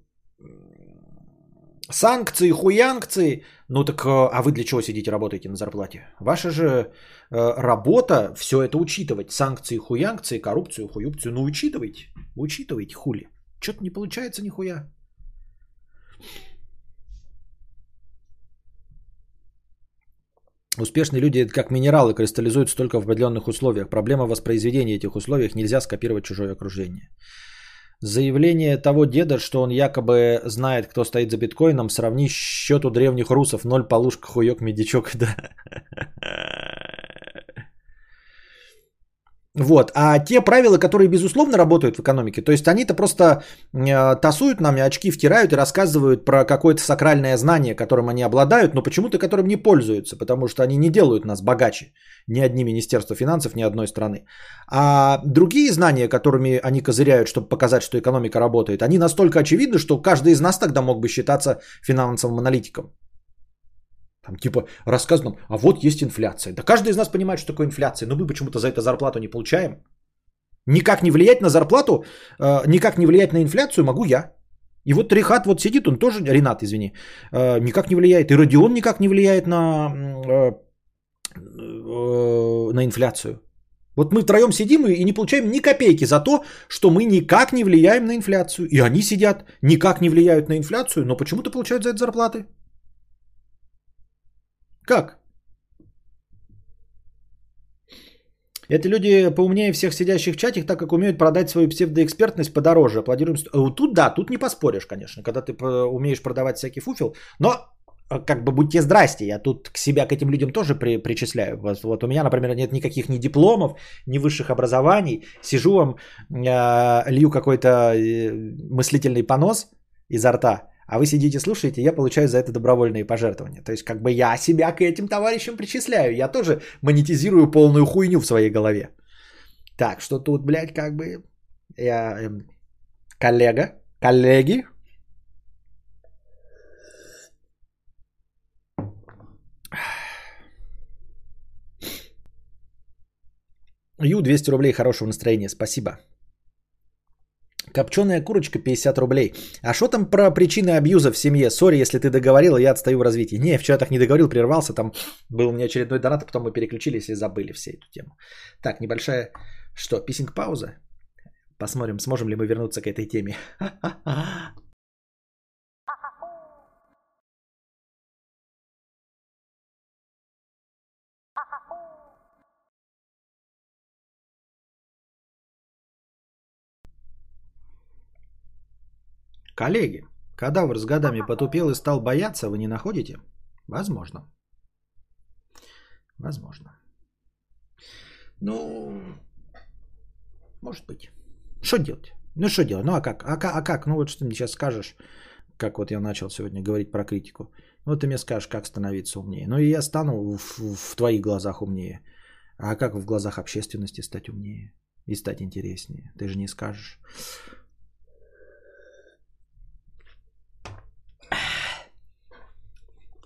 санкции, хуянкции. Ну так, а вы для чего сидите, работаете на зарплате? Ваша же э, работа все это учитывать. Санкции, хуянкции, коррупцию, хуюпцию. Ну учитывайте, учитывайте, хули. Что-то не получается нихуя. Успешные люди, как минералы, кристаллизуются только в определенных условиях. Проблема воспроизведения этих условий. Нельзя скопировать чужое окружение. Заявление того деда, что он якобы знает, кто стоит за биткоином, сравни счет у древних русов. Ноль, полушка, хуёк, медичок, да. Вот, а те правила, которые безусловно работают в экономике, то есть они-то просто тасуют нам очки, втирают и рассказывают про какое-то сакральное знание, которым они обладают, но почему-то которым не пользуются, потому что они не делают нас богаче, ни одни министерства финансов, ни одной страны. А другие знания, которыми они козыряют, чтобы показать, что экономика работает, они настолько очевидны, что каждый из нас тогда мог бы считаться финансовым аналитиком. Там типа рассказано: а вот есть инфляция. Да каждый из нас понимает, что такое инфляция, но мы почему-то за это зарплату не получаем. Никак не влиять на зарплату, э, никак не влиять на инфляцию могу я. И вот Рихат вот сидит, он тоже, Ренат, извини, э, никак не влияет. И Родион никак не влияет на, э, э, на инфляцию. Вот мы втроем сидим и не получаем ни копейки за то, что мы никак не влияем на инфляцию. И они сидят, никак не влияют на инфляцию, но почему-то получают за это зарплаты. Как? Это люди поумнее всех сидящих в чатах, так как умеют продать свою псевдоэкспертность подороже. Аплодируем. Тут да, тут не поспоришь, конечно, когда ты умеешь продавать всякий фуфел. Но как бы будьте здрасте, я тут к себя, к этим людям тоже при, причисляю. Вот, вот у меня, например, нет никаких ни дипломов, ни высших образований. Сижу вам, э, лью какой-то мыслительный понос изо рта. А вы сидите, слушаете, я получаю за это добровольные пожертвования. То есть как бы я себя к этим товарищам причисляю. Я тоже монетизирую полную хуйню в своей голове. Так, что тут, блядь, как бы... Я... Эм, коллега, коллеги. Ю, двести рублей, хорошего настроения, спасибо. Копченая курочка пятьдесят рублей. А что там про причины абьюза в семье? Сори, если ты договорил, я отстаю в развитии. Не, вчера так не договорил, прервался. Там был у меня очередной донат, а потом мы переключились и забыли все эту тему. Так, небольшая, что, писинг-пауза? Посмотрим, сможем ли мы вернуться к этой теме. Коллеги, Кадавр с годами потупел и стал бояться, вы не находите? Возможно. Возможно. Ну, может быть. Что делать? Ну, что делать? Ну, а как? А, а как? Ну, вот что ты мне сейчас скажешь, как вот я начал сегодня говорить про критику. Ну, ты мне скажешь, как становиться умнее. Ну, и я стану в, в твоих глазах умнее. А как в глазах общественности стать умнее и стать интереснее? Ты же не скажешь.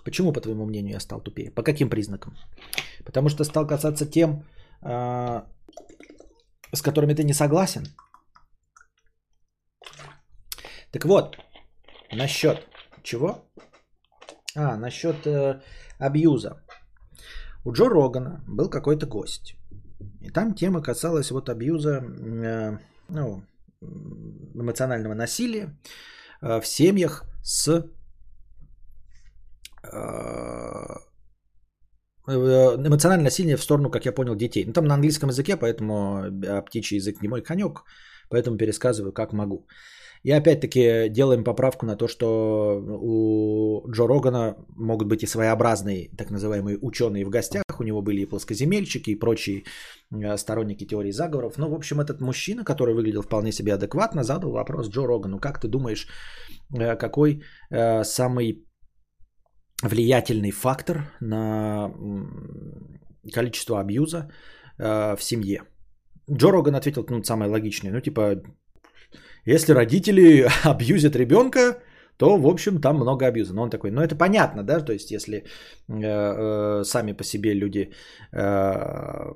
Почему, по твоему мнению, я стал тупее? По каким признакам? Потому что стал касаться тем, с которыми ты не согласен. Так вот, насчет чего? А, насчет э, абьюза. У Джо Рогана был какой-то гость. И там тема касалась вот абьюза, э, ну, эмоционального насилия э, в семьях с... Э, эмоциональное насилие в сторону, как я понял, детей. Ну, там на английском языке, поэтому птичий язык не мой конек, поэтому пересказываю, как могу. И опять-таки делаем поправку на то, что у Джо Рогана могут быть и своеобразные так называемые ученые в гостях. У него были и плоскоземельщики, и прочие сторонники теории заговоров. Но, в общем, этот мужчина, который выглядел вполне себе адекватно, задал вопрос Джо Рогану. Как ты думаешь, какой самый влиятельный фактор на количество абьюза в семье? Джо Роган ответил, ну, самое логичное, ну, типа... Если родители абьюзят ребенка, то, в общем, там много абьюза. Но он такой, ну это понятно, да, то есть если э, э, сами по себе люди э,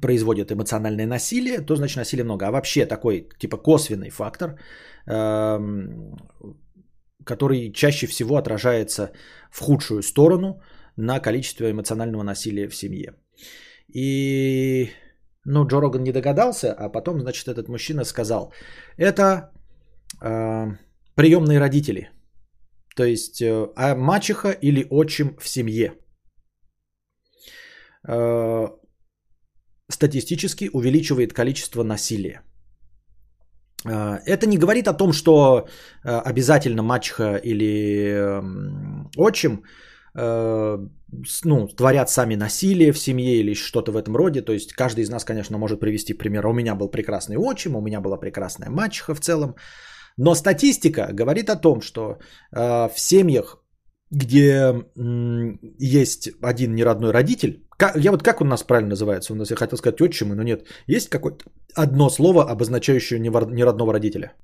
производят эмоциональное насилие, то значит насилия много. А вообще такой типа косвенный фактор, э, который чаще всего отражается в худшую сторону на количество эмоционального насилия в семье. И... Ну, Джо Роган не догадался, а потом, значит, этот мужчина сказал, это э, приемные родители, то есть э, а мачеха или отчим в семье. Э, статистически увеличивает количество насилия. Э, это не говорит о том, что э, обязательно мачеха или э, отчим, ну, творят сами насилие в семье или что-то в этом роде. То есть каждый из нас, конечно, может привести пример. У меня был прекрасный отчим, у меня была прекрасная мачеха в целом. Но статистика говорит о том, что э, в семьях, где э, есть один неродной родитель, как, я вот как он нас правильно называется? У нас, я хотел сказать отчимы, но нет. Есть какое-то одно слово, обозначающее неродного родителя?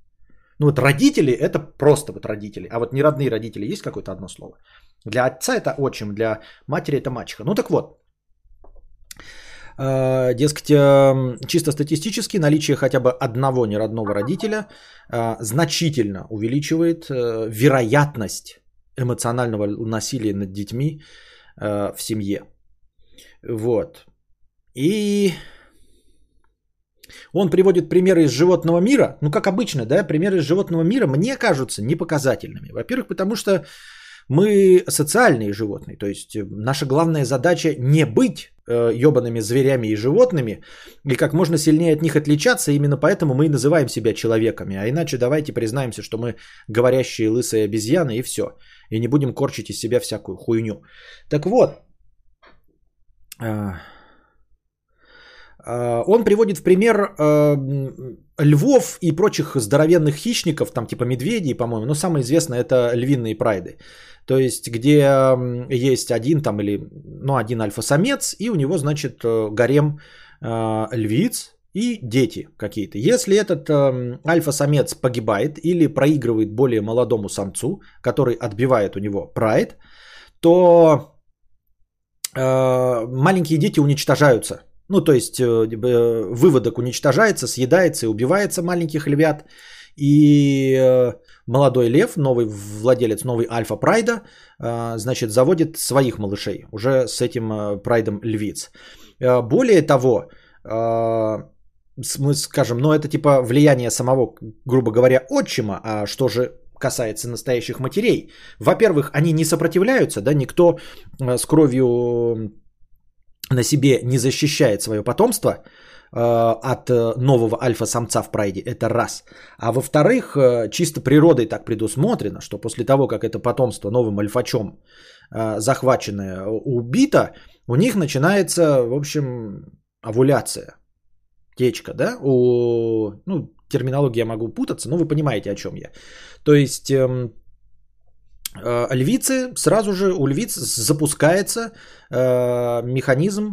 Ну вот родители – это просто вот родители, а вот неродные родители есть какое-то одно слово? Для отца это отчим, для матери это мачеха. Ну так вот, э, дескать, э, чисто статистически наличие хотя бы одного неродного родителя э, значительно увеличивает э, вероятность эмоционального насилия над детьми э, в семье. Вот. И... Он приводит примеры из животного мира, ну как обычно, да, примеры из животного мира мне кажутся непоказательными. Во-первых, потому что мы социальные животные, то есть наша главная задача не быть ёбаными зверями и животными, и как можно сильнее от них отличаться, именно поэтому мы и называем себя человеками, а иначе давайте признаемся, что мы говорящие лысые обезьяны и все, и не будем корчить из себя всякую хуйню. Так вот... Он приводит в пример львов и прочих здоровенных хищников, там типа медведей, по-моему, но самое известное это львиные прайды. То есть, где есть один там или, ну, один альфа-самец, и у него, значит, гарем львиц и дети какие-то. Если этот альфа-самец погибает или проигрывает более молодому самцу, который отбивает у него прайд, то маленькие дети уничтожаются. Ну, то есть, выводок уничтожается, съедается и убивается маленьких львят. И молодой лев, новый владелец, новый альфа-прайда, значит, заводит своих малышей уже с этим прайдом львиц. Более того, мы скажем, ну, это типа влияние самого, грубо говоря, отчима, а что же... касается настоящих матерей. Во-первых, они не сопротивляются, да, никто с кровью на себе не защищает свое потомство э, от нового альфа-самца в прайде, это раз. А во-вторых, э, чисто природой так предусмотрено, что после того, как это потомство новым альфачом захваченная, убита, у них начинается, в общем, овуляция, течка, да, у, ну, терминология могу путаться, но вы понимаете, о чем я. То есть э, э, львицы, сразу же у львиц запускается э, механизм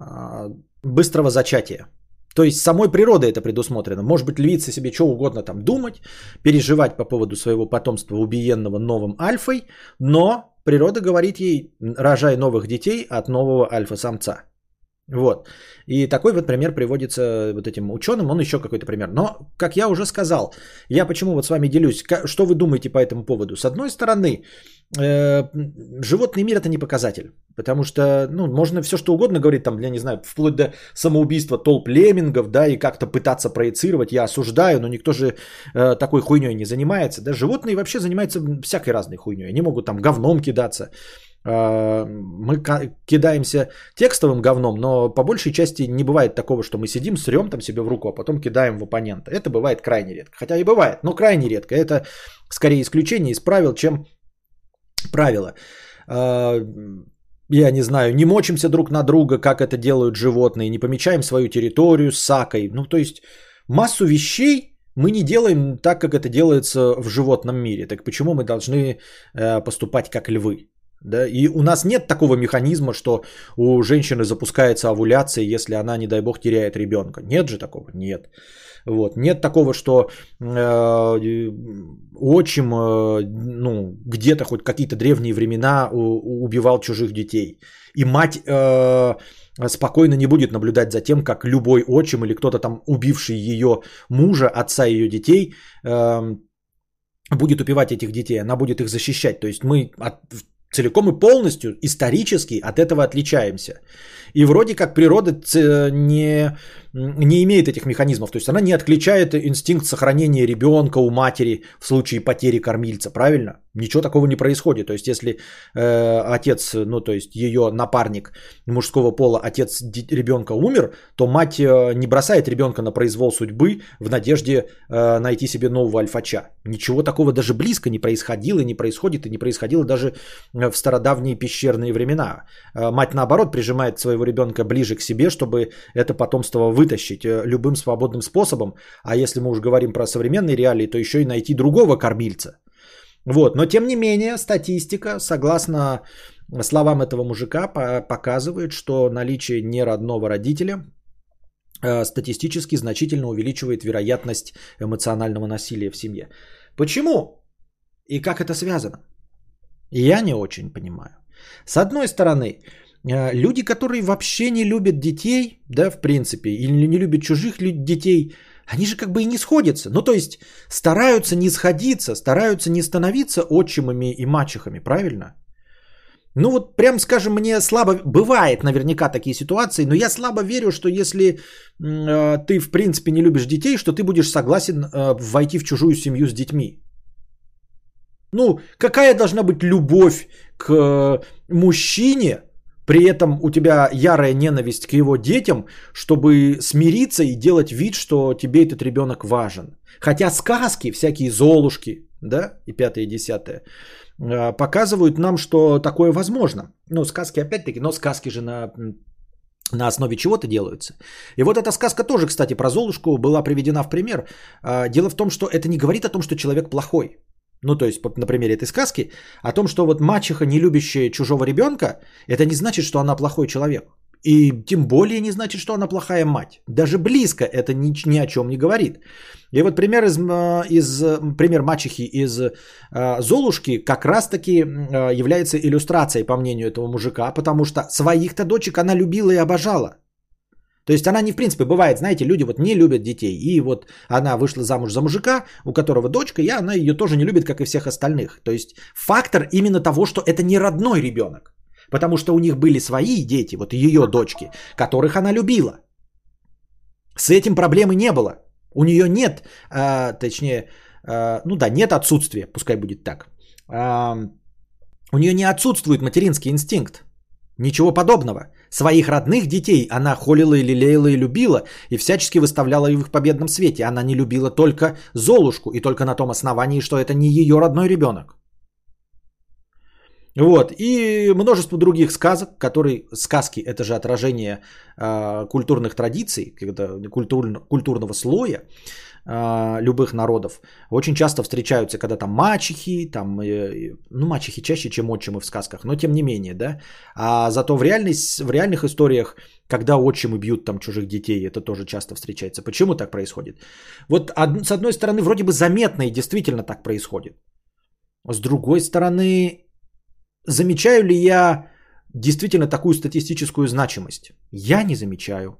э, быстрого зачатия. То есть самой природой это предусмотрено. Может быть, львицы себе что угодно там думать, переживать по поводу своего потомства, убиенного новым альфой, но природа говорит ей: рожай новых детей от нового альфа-самца. Вот. И такой вот пример приводится вот этим ученым, он еще какой-то пример. Но, как я уже сказал, я почему вот с вами делюсь, что вы думаете по этому поводу? С одной стороны, э, животный мир это не показатель, потому что, ну, можно все что угодно говорить, там, я не знаю, вплоть до самоубийства толп леммингов, да, и как-то пытаться проецировать, я осуждаю, но никто же э, такой хуйней не занимается, да, животные вообще занимаются всякой разной хуйней, они могут там говном кидаться. Мы кидаемся текстовым говном, но по большей части не бывает такого, что мы сидим, срём там себе в руку, а потом кидаем в оппонента. Это бывает крайне редко. Хотя и бывает, но крайне редко. Это скорее исключение из правил, чем правило. Я не знаю, не мочимся друг на друга, как это делают животные, не помечаем свою территорию сакой. Ну, то есть массу вещей мы не делаем так, как это делается в животном мире. Так почему мы должны поступать как львы? Да, и у нас нет такого механизма, что у женщины запускается овуляция, если она, не дай бог, теряет ребенка. Нет же такого? Нет. Вот. Нет такого, что э, отчим э, ну, где-то хоть какие-то древние времена у, убивал чужих детей. И мать э, спокойно не будет наблюдать за тем, как любой отчим или кто-то там, убивший ее мужа, отца ее детей, э, будет убивать этих детей. Она будет их защищать. То есть мы... От, целиком и полностью исторически от этого отличаемся. И вроде как природа не, не имеет этих механизмов. То есть она не отключает инстинкт сохранения ребенка у матери в случае потери кормильца. Правильно? Ничего такого не происходит. То есть если э, отец, ну то есть ее напарник мужского пола, отец ребенка умер, то мать не бросает ребенка на произвол судьбы в надежде э, найти себе нового альфача. Ничего такого даже близко не происходило, не происходит и не происходило даже в стародавние пещерные времена. Мать, наоборот, прижимает своего ребенка ближе к себе, чтобы это потомство вытащить любым свободным способом. А если мы уже говорим про современные реалии, то еще и найти другого кормильца. Вот. Но, тем не менее, статистика, согласно словам этого мужика, показывает, что наличие неродного родителя статистически значительно увеличивает вероятность эмоционального насилия в семье. Почему? И как это связано? Я не очень понимаю. С одной стороны, люди, которые вообще не любят детей, да, в принципе, или не любят чужих детей, они же как бы и не сходятся. Ну, то есть, стараются не сходиться, стараются не становиться отчимами и мачехами, правильно? Ну, вот прям, скажем, мне слабо... Бывает наверняка такие ситуации, но я слабо верю, что если э, ты, в принципе, не любишь детей, что ты будешь согласен э, войти в чужую семью с детьми. Ну, какая должна быть любовь к мужчине, при этом у тебя ярая ненависть к его детям, чтобы смириться и делать вид, что тебе этот ребенок важен. Хотя сказки, всякие Золушки, да, и пятое, и десятое, показывают нам, что такое возможно. Ну, сказки опять-таки, но сказки же на... на основе чего-то делаются. И вот эта сказка тоже, кстати, про Золушку была приведена в пример. Дело в том, что это не говорит о том, что человек плохой. Ну, то есть, на примере этой сказки, о том, что вот мачеха, не любящая чужого ребенка, это не значит, что она плохой человек. И тем более не значит, что она плохая мать. Даже близко это ни, ни о чем не говорит. И вот пример, из, из, пример мачехи из Золушки как раз-таки является иллюстрацией, по мнению этого мужика, потому что своих-то дочек она любила и обожала. То есть она не в принципе бывает, знаете, люди вот не любят детей. И вот она вышла замуж за мужика, у которого дочка, и она ее тоже не любит, как и всех остальных. То есть фактор именно того, что это не родной ребенок. Потому что у них были свои дети, вот ее дочки, которых она любила. С этим проблемы не было. У нее нет, а, точнее, а, ну да, нет отсутствия, пускай будет так. А, у нее не отсутствует материнский инстинкт. Ничего подобного. Своих родных детей она холила и лелеяла и любила, и всячески выставляла их в победном свете. Она не любила только Золушку, и только на том основании, что это не ее родной ребенок. Вот. И множество других сказок, которые... Сказки – это же отражение э, культурных традиций, культурно, культурного слоя э, любых народов. Очень часто встречаются, когда там мачехи, там, э, ну, мачехи чаще, чем отчимы в сказках, но тем не менее, да. А зато в, реальность, в реальных историях, когда отчимы бьют там чужих детей, это тоже часто встречается. Почему так происходит? Вот од- с одной стороны, вроде бы заметно и действительно так происходит. С другой стороны... Замечаю ли я действительно такую статистическую значимость? Я не замечаю.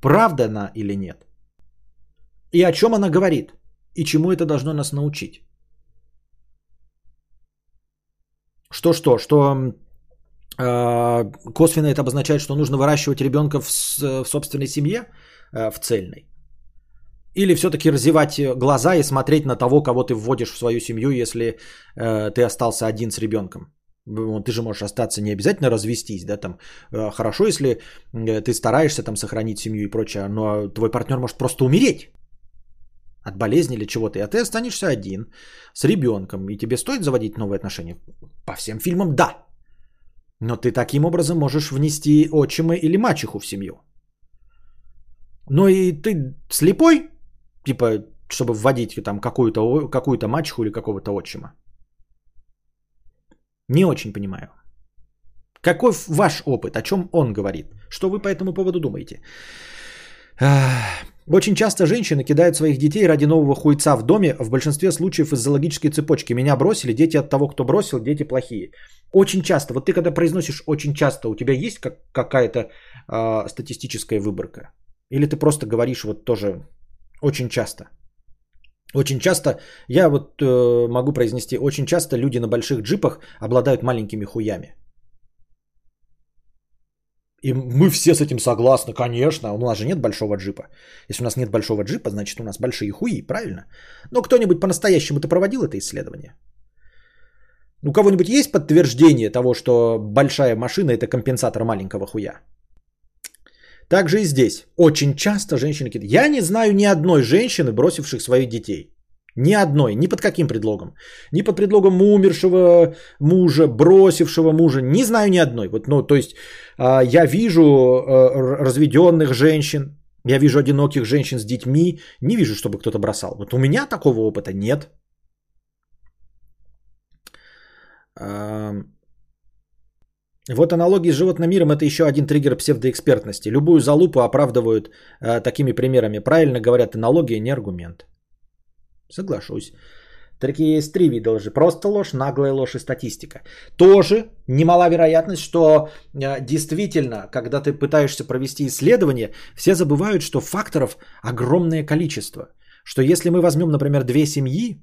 Правда она или нет? И о чем она говорит? И чему это должно нас научить? Что-что? Что э, косвенно это обозначает, что нужно выращивать ребенка в, в собственной семье, э, в цельной? Или все-таки разевать глаза и смотреть на того, кого ты вводишь в свою семью, если э, ты остался один с ребенком? Ты же можешь остаться, не обязательно развестись, да, там, хорошо, если ты стараешься там сохранить семью и прочее, но твой партнер может просто умереть от болезни или чего-то, а ты останешься один с ребенком, и тебе стоит заводить новые отношения? По всем фильмам, да, но ты таким образом можешь внести отчима или мачеху в семью. Ну и ты слепой, типа, чтобы вводить там какую-то, какую-то мачеху или какого-то отчима. Не очень понимаю. Какой ваш опыт? О чем он говорит? Что вы по этому поводу думаете? Очень часто женщины кидают своих детей ради нового хуйца в доме. В большинстве случаев из-за логической цепочки. Меня бросили, дети от того, кто бросил, дети плохие. Очень часто. Вот ты когда произносишь «очень часто», у тебя есть как- какая-то э, статистическая выборка? Или ты просто говоришь вот тоже «очень часто»? Очень часто, я вот э, могу произнести, очень часто люди на больших джипах обладают маленькими хуями. И мы все с этим согласны, конечно, у нас же нет большого джипа. Если у нас нет большого джипа, значит у нас большие хуи, правильно? Но кто-нибудь по-настоящему-то проводил это исследование? У кого-нибудь есть подтверждение того, что большая машина – это компенсатор маленького хуя? Также и здесь. Очень часто женщины кидают. Я не знаю ни одной женщины, бросивших своих детей. Ни одной. Ни под каким предлогом. Ни под предлогом умершего мужа, бросившего мужа. Не знаю ни одной. Вот, ну, то есть я вижу разведенных женщин. Я вижу одиноких женщин с детьми. Не вижу, чтобы кто-то бросал. Вот у меня такого опыта нет. Вот аналогии с животным миром – это еще один триггер псевдоэкспертности. Любую залупу оправдывают э, такими примерами. Правильно говорят, аналогия – не аргумент. Соглашусь. Такие есть три вида лжи. Просто ложь, наглая ложь и статистика. Тоже немала вероятность, что э, действительно, когда ты пытаешься провести исследование, все забывают, что факторов огромное количество. Что если мы возьмем, например, две семьи,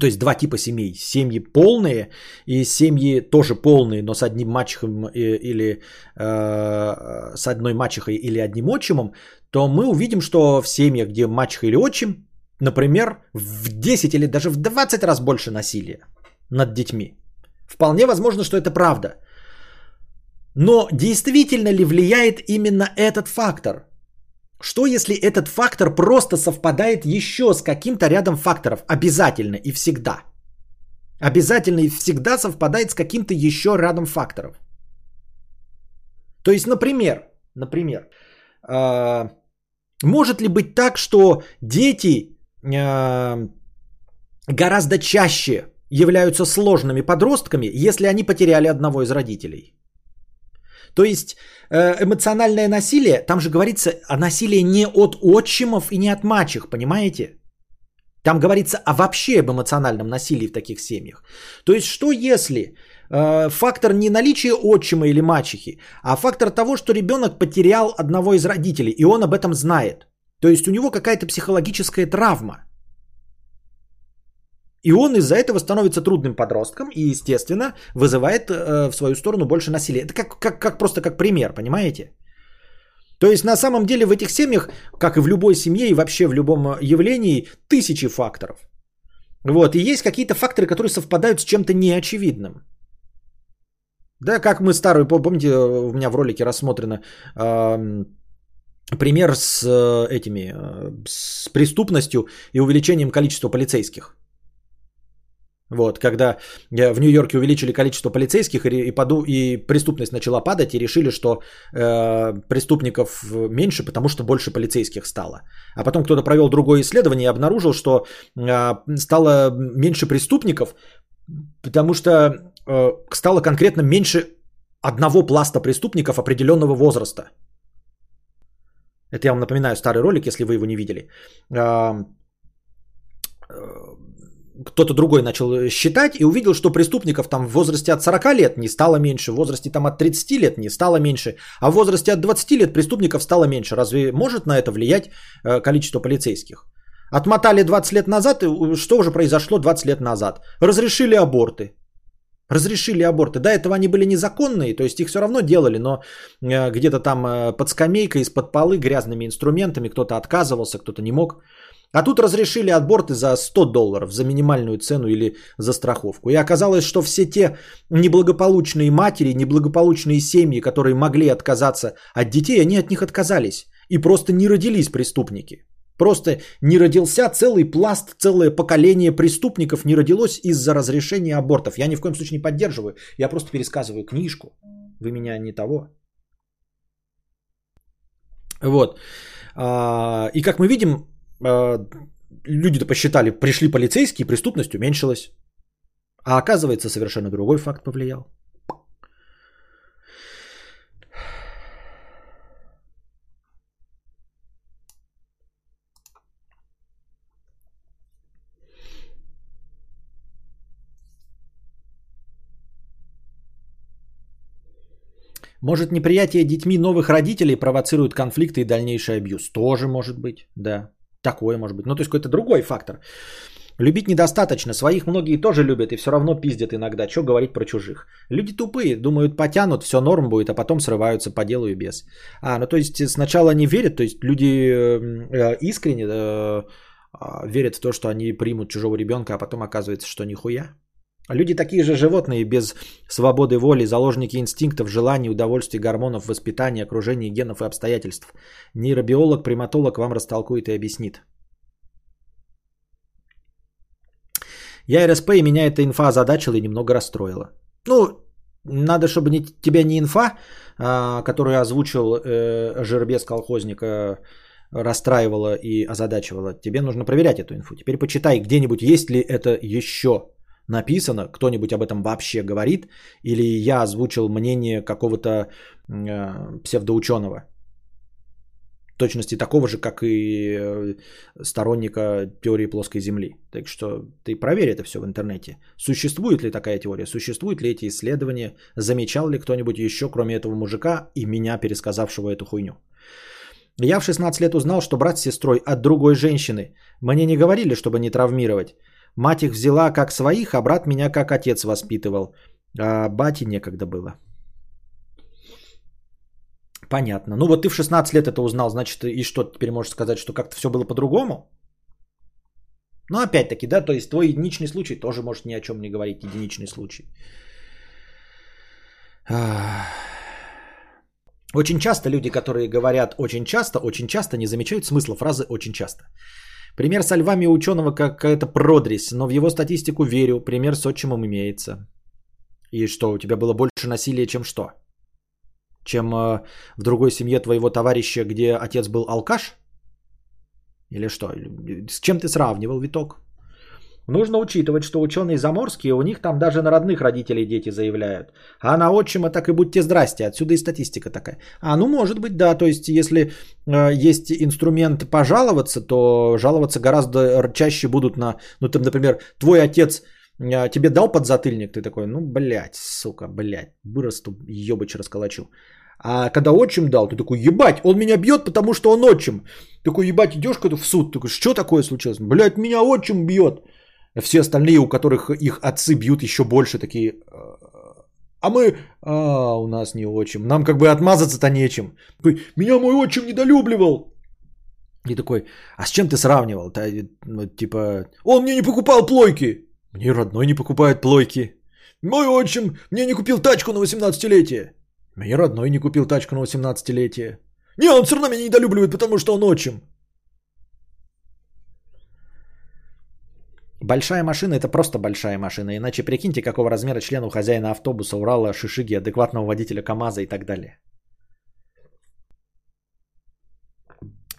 то есть два типа семей. Семьи полные и семьи тоже полные, но с одним мачехом или э, с одной мачехой или одним отчимом, то мы увидим, что в семьях, где мачеха или отчим, например, в десять или даже в двадцать раз больше насилия над детьми. Вполне возможно, что это правда. Но действительно ли влияет именно этот фактор? Что если этот фактор просто совпадает еще с каким-то рядом факторов? Обязательно и всегда. Обязательно и всегда совпадает с каким-то еще рядом факторов. То есть, например, например, э, может ли быть так, что дети э, гораздо чаще являются сложными подростками, если они потеряли одного из родителей? То есть эмоциональное насилие, там же говорится о насилии не от отчимов и не от мачех, понимаете? Там говорится о вообще об эмоциональном насилии в таких семьях. То есть что если э, фактор не наличия отчима или мачехи, а фактор того, что ребенок потерял одного из родителей, и он об этом знает. То есть у него какая-то психологическая травма. И он из-за этого становится трудным подростком и, естественно, вызывает э, в свою сторону больше насилия. Это как, как, как просто как пример, понимаете? То есть на самом деле в этих семьях, как и в любой семье и вообще в любом явлении, тысячи факторов. Вот. И есть какие-то факторы, которые совпадают с чем-то неочевидным. Да, как мы старую, помните, у меня в ролике рассмотрено... Э, пример с э, этими... Э, с преступностью и увеличением количества полицейских. Вот, когда в Нью-Йорке увеличили количество полицейских и, и, поду, и преступность начала падать, и решили, что э, преступников меньше, потому что больше полицейских стало. А потом кто-то провел другое исследование и обнаружил, что э, стало меньше преступников, потому что э, стало конкретно меньше одного пласта преступников определенного возраста. Это я вам напоминаю старый ролик, если вы его не видели. Э, э, Кто-то другой начал считать и увидел, что преступников там в возрасте от сорока лет не стало меньше, в возрасте там от тридцати лет не стало меньше, а в возрасте от двадцати лет преступников стало меньше. Разве может на это влиять количество полицейских? Отмотали двадцать лет назад, и что уже произошло двадцать лет назад? Разрешили аборты. Разрешили аборты. До этого они были незаконные, то есть их все равно делали, но где-то там под скамейкой, из-под полы, грязными инструментами, кто-то отказывался, кто-то не мог. А тут разрешили аборты за сто долларов, за минимальную цену или за страховку. И оказалось, что все те неблагополучные матери, неблагополучные семьи, которые могли отказаться от детей, они от них отказались. И просто не родились преступники. Просто не родился целый пласт, целое поколение преступников не родилось из-за разрешения абортов. Я ни в коем случае не поддерживаю. Я просто пересказываю книжку. Вы меня не того. Вот. И как мы видим... Люди-то посчитали, пришли полицейские, преступность уменьшилась. А оказывается, совершенно другой факт повлиял. Может, неприятие детьми новых родителей провоцирует конфликты и дальнейший абьюз? Тоже может быть, да. Такое может быть. Ну, то есть какой-то другой фактор. Любить недостаточно. Своих многие тоже любят и все равно пиздят иногда. Что говорить про чужих? Люди тупые. Думают, потянут, все норм будет, а потом срываются по делу и без. А, ну, то есть сначала не верят. То есть люди э, искренне э, верят в то, что они примут чужого ребенка, а потом оказывается, что нихуя. Люди такие же животные, без свободы воли, заложники инстинктов, желаний, удовольствий, гормонов, воспитания, окружения, генов и обстоятельств. Нейробиолог, приматолог вам растолкует и объяснит. Я эр эс пэ, и меня эта инфа озадачила и немного расстроила. Ну, надо, чтобы не, тебя не инфа, а, которую озвучил э, жеребец колхозника, расстраивала и озадачивала. Тебе нужно проверять эту инфу. Теперь почитай, где-нибудь есть ли это еще написано, кто-нибудь об этом вообще говорит, или я озвучил мнение какого-то э, псевдоученого, в точности такого же, как и сторонника теории плоской земли. Так что ты проверь это все в интернете. Существует ли такая теория, существуют ли эти исследования, замечал ли кто-нибудь еще, кроме этого мужика и меня, пересказавшего эту хуйню. Я в шестнадцать лет узнал, что брат с сестрой от другой женщины. Мне не говорили, чтобы не травмировать. Мать их взяла как своих, а брат меня как отец воспитывал. А бате некогда было. Понятно. Ну вот ты в шестнадцать лет это узнал, значит, и что, теперь можешь сказать, что как-то все было по-другому? Ну опять-таки, да, то есть твой единичный случай тоже может ни о чем не говорить, единичный случай. Очень часто люди, которые говорят «очень часто», «очень часто» не замечают смысла фразы «очень часто». Пример со львами у ученого какая-то продресь, но в его статистику верю. Пример с отчимом имеется. И что, у тебя было больше насилия, чем что? Чем э, в другой семье твоего товарища, где отец был алкаш? Или что? С чем ты сравнивал, Виток? Нужно учитывать, что ученые заморские, у них там даже на родных родителей дети заявляют. А на отчима так и будьте здрасте, отсюда и статистика такая. А ну может быть да, то есть если э, есть инструмент пожаловаться, то жаловаться гораздо чаще будут на, ну там, например, твой отец э, тебе дал подзатыльник, ты такой, ну блядь, сука, блядь, вырасту, ебач расколочу. А когда отчим дал, ты такой, ебать, он меня бьет, потому что он отчим. Такой, ебать, идешь в суд, такой, что такое случилось? Блядь, меня отчим бьет. Все остальные, у которых их отцы бьют еще больше, такие, а мы, а, у нас не отчим, нам как бы отмазаться-то нечем. Меня мой отчим недолюбливал. И такой, а с чем ты сравнивал? Ты, ну, типа, он мне не покупал плойки. Мне родной не покупает плойки. Мой отчим мне не купил тачку на восемнадцатилетие. Мне родной не купил тачку на восемнадцатилетие. Не, он все равно меня недолюбливает, потому что он отчим. Большая машина – это просто большая машина. Иначе прикиньте, какого размера член у хозяина автобуса, Урала, Шишиги, адекватного водителя КамАЗа и так далее.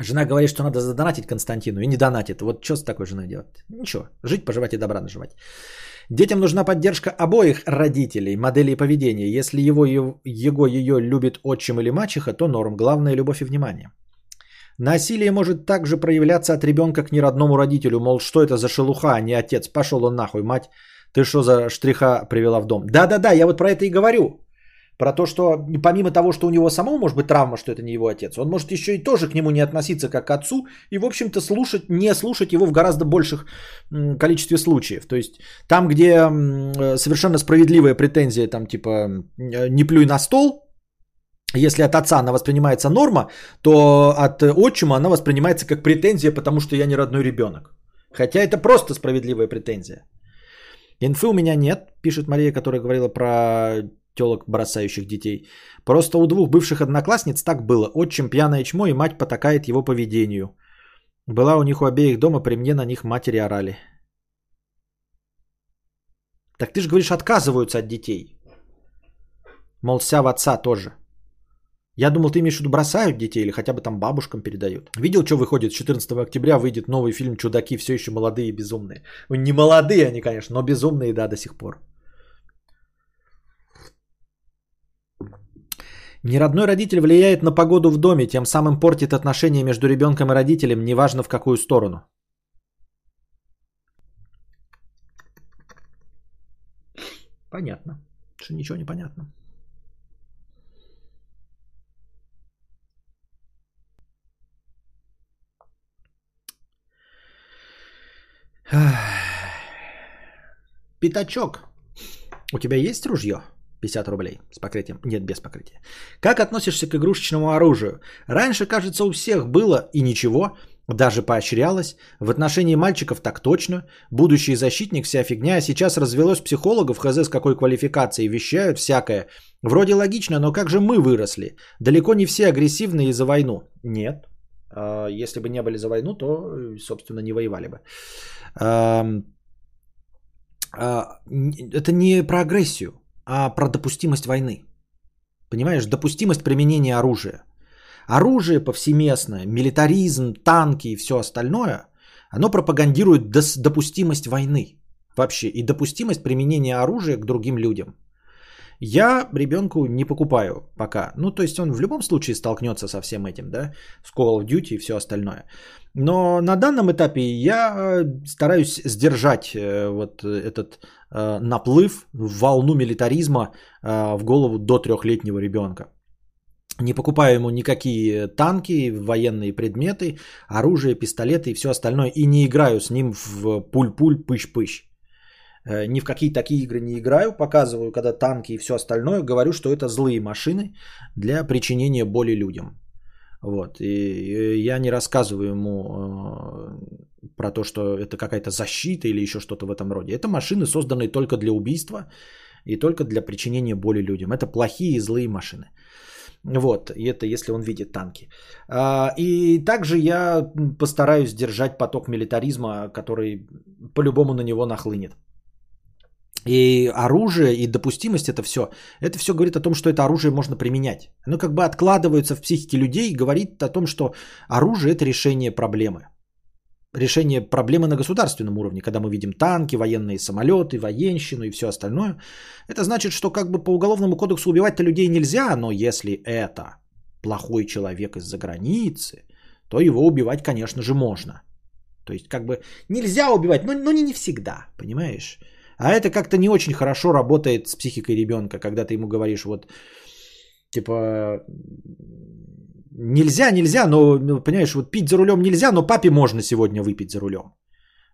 Жена говорит, что надо задонатить Константину, и не донатит. Вот что с такой женой делать? Ничего. Жить, поживать и добра наживать. Детям нужна поддержка обоих родителей, моделей поведения. Если его, его ее любит отчим или мачеха, то норм. Главное – любовь и внимание. Насилие может также проявляться от ребенка к неродному родителю. Мол, что это за шелуха, а не отец? Пошел он нахуй, мать. Ты что за штриха привела в дом? Да-да-да, я вот про это и говорю. Про то, что помимо того, что у него самого может быть травма, что это не его отец, он может еще и тоже к нему не относиться как к отцу и, в общем-то, слушать, не слушать его в гораздо больших количестве случаев. То есть там, где совершенно справедливая претензия, там типа «не плюй на стол», если от отца она воспринимается норма, то от отчима она воспринимается как претензия, потому что я не родной ребенок. Хотя это просто справедливая претензия. Инфы у меня нет, пишет Мария, которая говорила про телок, бросающих детей. Просто у двух бывших одноклассниц так было. Отчим пьяное чмо, и мать потакает его поведению. Была у них у обеих дома, при мне на них матери орали. Так ты же говоришь, отказываются от детей. Мол, вся в отца тоже. Я думал, ты имеешь в виду бросают детей или хотя бы там бабушкам передают. Видел, что выходит? четырнадцатого октября выйдет новый фильм «Чудаки», все еще молодые и безумные. Не молодые они, конечно, но безумные, да, до сих пор. Неродной родитель влияет на погоду в доме, тем самым портит отношения между ребенком и родителем, неважно в какую сторону. Понятно. Что ничего не понятно. Пятачок, у тебя есть ружье? пятьдесят рублей с покрытием. Нет, без покрытия. Как относишься к игрушечному оружию? Раньше, кажется, у всех было и ничего, даже поощрялось. В отношении мальчиков так точно. Будущий защитник, вся фигня. А сейчас развелось психологов, хз с какой квалификацией, вещают всякое. Вроде логично, но как же мы выросли? Далеко не все агрессивные и за войну. Нет. Если бы не были за войну, то, собственно, не воевали бы. Это не про агрессию, а про допустимость войны. Понимаешь, допустимость применения оружия. Оружие повсеместное, милитаризм, танки и все остальное, оно пропагандирует допустимость войны вообще и допустимость применения оружия к другим людям. Я ребенку не покупаю пока. Ну, то есть он в любом случае столкнется со всем этим, да, с Call of Duty и все остальное. Но на данном этапе я стараюсь сдержать вот этот наплыв, волну милитаризма в голову до трехлетнего ребенка. Не покупаю ему никакие танки, военные предметы, оружие, пистолеты и все остальное. И не играю с ним в пуль-пуль, пыщ-пыщ. Ни в какие такие игры не играю, показываю, когда танки и все остальное, говорю, что это злые машины для причинения боли людям. Вот. И я не рассказываю ему про то, что это какая-то защита или еще что-то в этом роде. Это машины, созданные только для убийства и только для причинения боли людям. Это плохие и злые машины. Вот, и это если он видит танки. И также я постараюсь держать поток милитаризма, который по-любому на него нахлынет. И оружие, и допустимость, это все. Это все говорит о том, что это оружие можно применять. Оно как бы откладывается в психике людей и говорит о том, что оружие – это решение проблемы. Решение проблемы на государственном уровне, когда мы видим танки, военные самолеты, военщину и все остальное. Это значит, что как бы по уголовному кодексу убивать-то людей нельзя, но если это плохой человек из-за границы, то его убивать, конечно же, можно. То есть как бы нельзя убивать, но, но не, не всегда, понимаешь? А это как-то не очень хорошо работает с психикой ребенка, когда ты ему говоришь, вот, типа, нельзя, нельзя, но, понимаешь, вот пить за рулем нельзя, но папе можно сегодня выпить за рулем.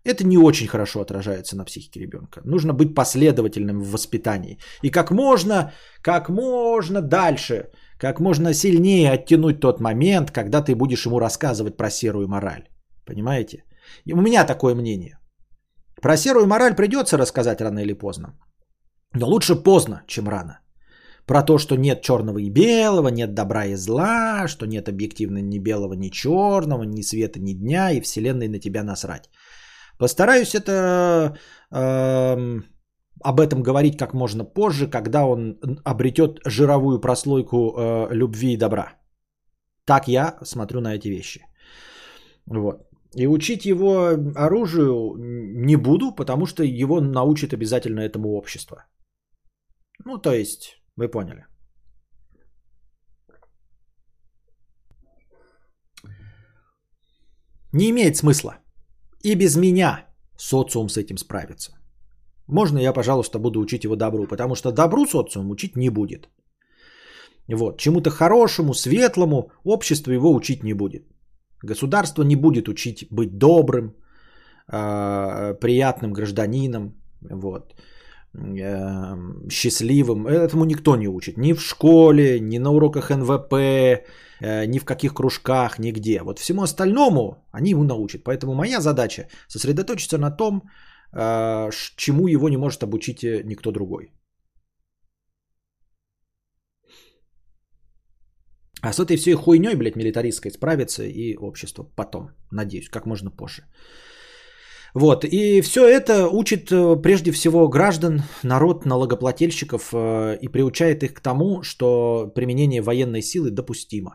Это не очень хорошо отражается на психике ребенка. Нужно быть последовательным в воспитании. И как можно, как можно дальше, как можно сильнее оттянуть тот момент, когда ты будешь ему рассказывать про серую мораль. Понимаете? И у меня такое мнение. Про серую мораль придется рассказать рано или поздно. Но лучше поздно, чем рано. Про то, что нет черного и белого, нет добра и зла, что нет объективно ни белого, ни черного, ни света, ни дня, и вселенной на тебя насрать. Постараюсь это, э, об этом говорить как можно позже, когда он обретет жировую прослойку э, любви и добра. Так я смотрю на эти вещи. Вот. И учить его оружию не буду, потому что его научит обязательно этому общество. Ну, то есть, вы поняли. Не имеет смысла. И без меня социум с этим справится. Можно я, пожалуйста, буду учить его добру, потому что добру социум учить не будет. Вот. Чему-то хорошему, светлому общество его учить не будет. Государство не будет учить быть добрым, приятным гражданином, вот, счастливым. Этому никто не учит. Ни в школе, ни на уроках эн вэ пэ, ни в каких кружках, нигде. Вот всему остальному они ему научат. Поэтому моя задача сосредоточиться на том, чему его не может обучить никто другой. А с этой всей хуйней, блядь, милитаристской справится и общество потом, надеюсь, как можно позже. Вот, и все это учит прежде всего граждан, народ, налогоплательщиков и приучает их к тому, что применение военной силы допустимо.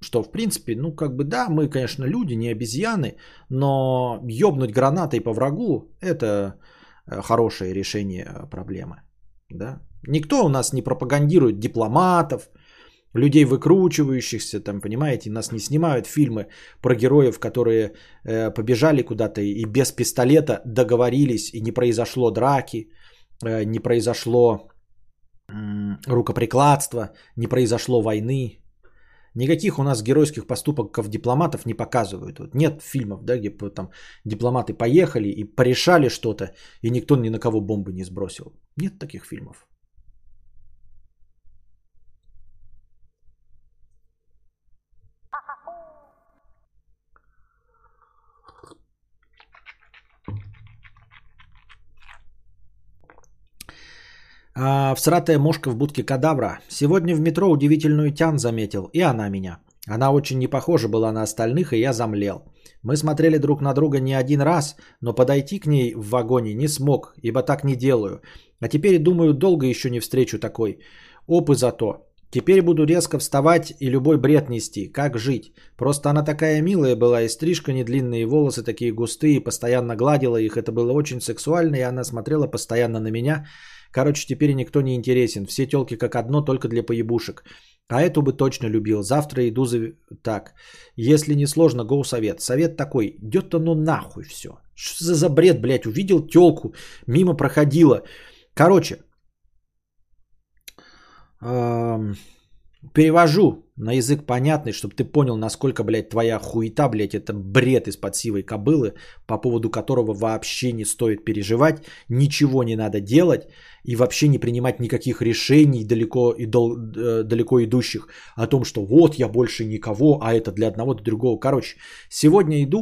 Что, в принципе, ну как бы да, мы, конечно, люди, не обезьяны, но ёбнуть гранатой по врагу – это хорошее решение проблемы, да. Никто у нас не пропагандирует дипломатов, людей выкручивающихся, там, понимаете, нас не снимают фильмы про героев, которые э, побежали куда-то и без пистолета договорились, и не произошло драки, э, не произошло э, рукоприкладства, не произошло войны. Никаких у нас геройских поступков дипломатов не показывают. Вот нет фильмов, да, где там дипломаты поехали и порешали что-то, и никто ни на кого бомбы не сбросил. Нет таких фильмов. А, всратая мошка в будке Кадавра. Сегодня в метро удивительную тян заметил, и она меня. Она очень не похожа была на остальных, и я замлел. Мы смотрели друг на друга не один раз, но подойти к ней в вагоне не смог, ибо так не делаю. А теперь, думаю, долго еще не встречу такой. Опы зато. Теперь буду резко вставать и любой бред нести. Как жить? Просто она такая милая была, и стрижка не длинные, волосы такие густые, постоянно гладила их. Это было очень сексуально, и она смотрела постоянно на меня. Короче, теперь никто не интересен. Все тёлки как одно, только для поебушек. А эту бы точно любил. Завтра иду за... Так, если не сложно, гоу совет. Совет такой, идёт оно нахуй всё. Что за, за бред, блядь? Увидел тёлку, мимо проходила. Короче, эм, перевожу на язык понятный, чтобы ты понял, насколько, блядь, твоя хуета, блядь, это бред из-под сивой кобылы, по поводу которого вообще не стоит переживать, ничего не надо делать и вообще не принимать никаких решений далеко, и дол, э, далеко идущих о том, что вот я больше никого, а это для одного, для другого. Короче, сегодня иду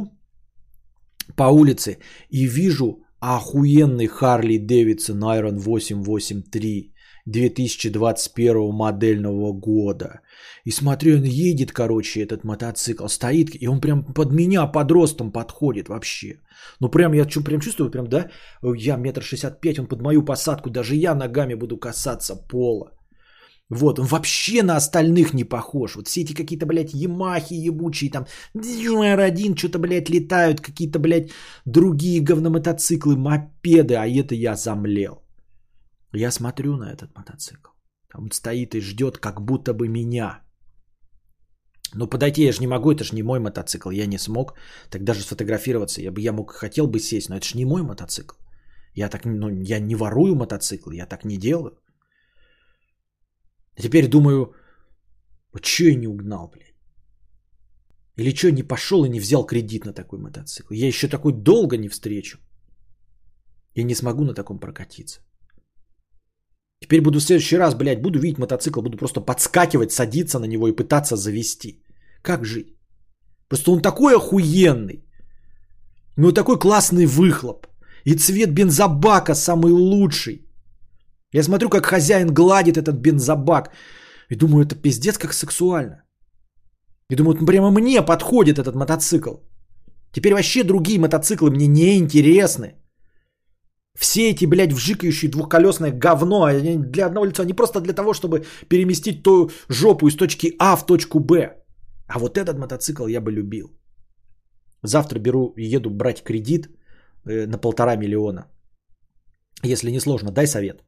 по улице и вижу охуенный Харли Дэвидсон Iron восемь восемь три две тысячи двадцать первого модельного года. И смотрю, он едет, короче, этот мотоцикл, стоит, и он прям под меня, под ростом подходит вообще. Ну прям, я прям чувствую, прям, да, я метр шестьдесят пять, он под мою посадку, даже я ногами буду касаться пола. Вот, он вообще на остальных не похож. Вот все эти какие-то, блядь, ямахи ебучие, там, эр один, что-то, блядь, летают, какие-то, блядь, другие говномотоциклы, мопеды, а это я замлел. Я смотрю на этот мотоцикл. Он стоит и ждет, как будто бы меня. Но подойти я же не могу, это же не мой мотоцикл. Я не смог так даже сфотографироваться. Я бы я мог, хотел бы сесть, но это же не мой мотоцикл. Я так, ну, я не ворую мотоциклы, я так не делаю. Теперь думаю, что я не угнал, блядь? Или что, не пошел и не взял кредит на такой мотоцикл? Я еще такой долго не встречу. Я не смогу на таком прокатиться. Теперь буду в следующий раз, блядь, буду видеть мотоцикл, буду просто подскакивать, садиться на него и пытаться завести. Как жить? Просто он такой охуенный. Ну и такой классный выхлоп. И цвет бензобака самый лучший. Я смотрю, как хозяин гладит этот бензобак. И думаю, это пиздец как сексуально. И думаю, прямо мне подходит этот мотоцикл. Теперь вообще другие мотоциклы мне не интересны. Все эти, блядь, вжикающие двухколесное говно, они для одного лица, не просто для того, чтобы переместить ту жопу из точки А в точку Б. А вот этот мотоцикл я бы любил. Завтра беру и еду брать кредит на полтора миллиона. Если не сложно, дай совет.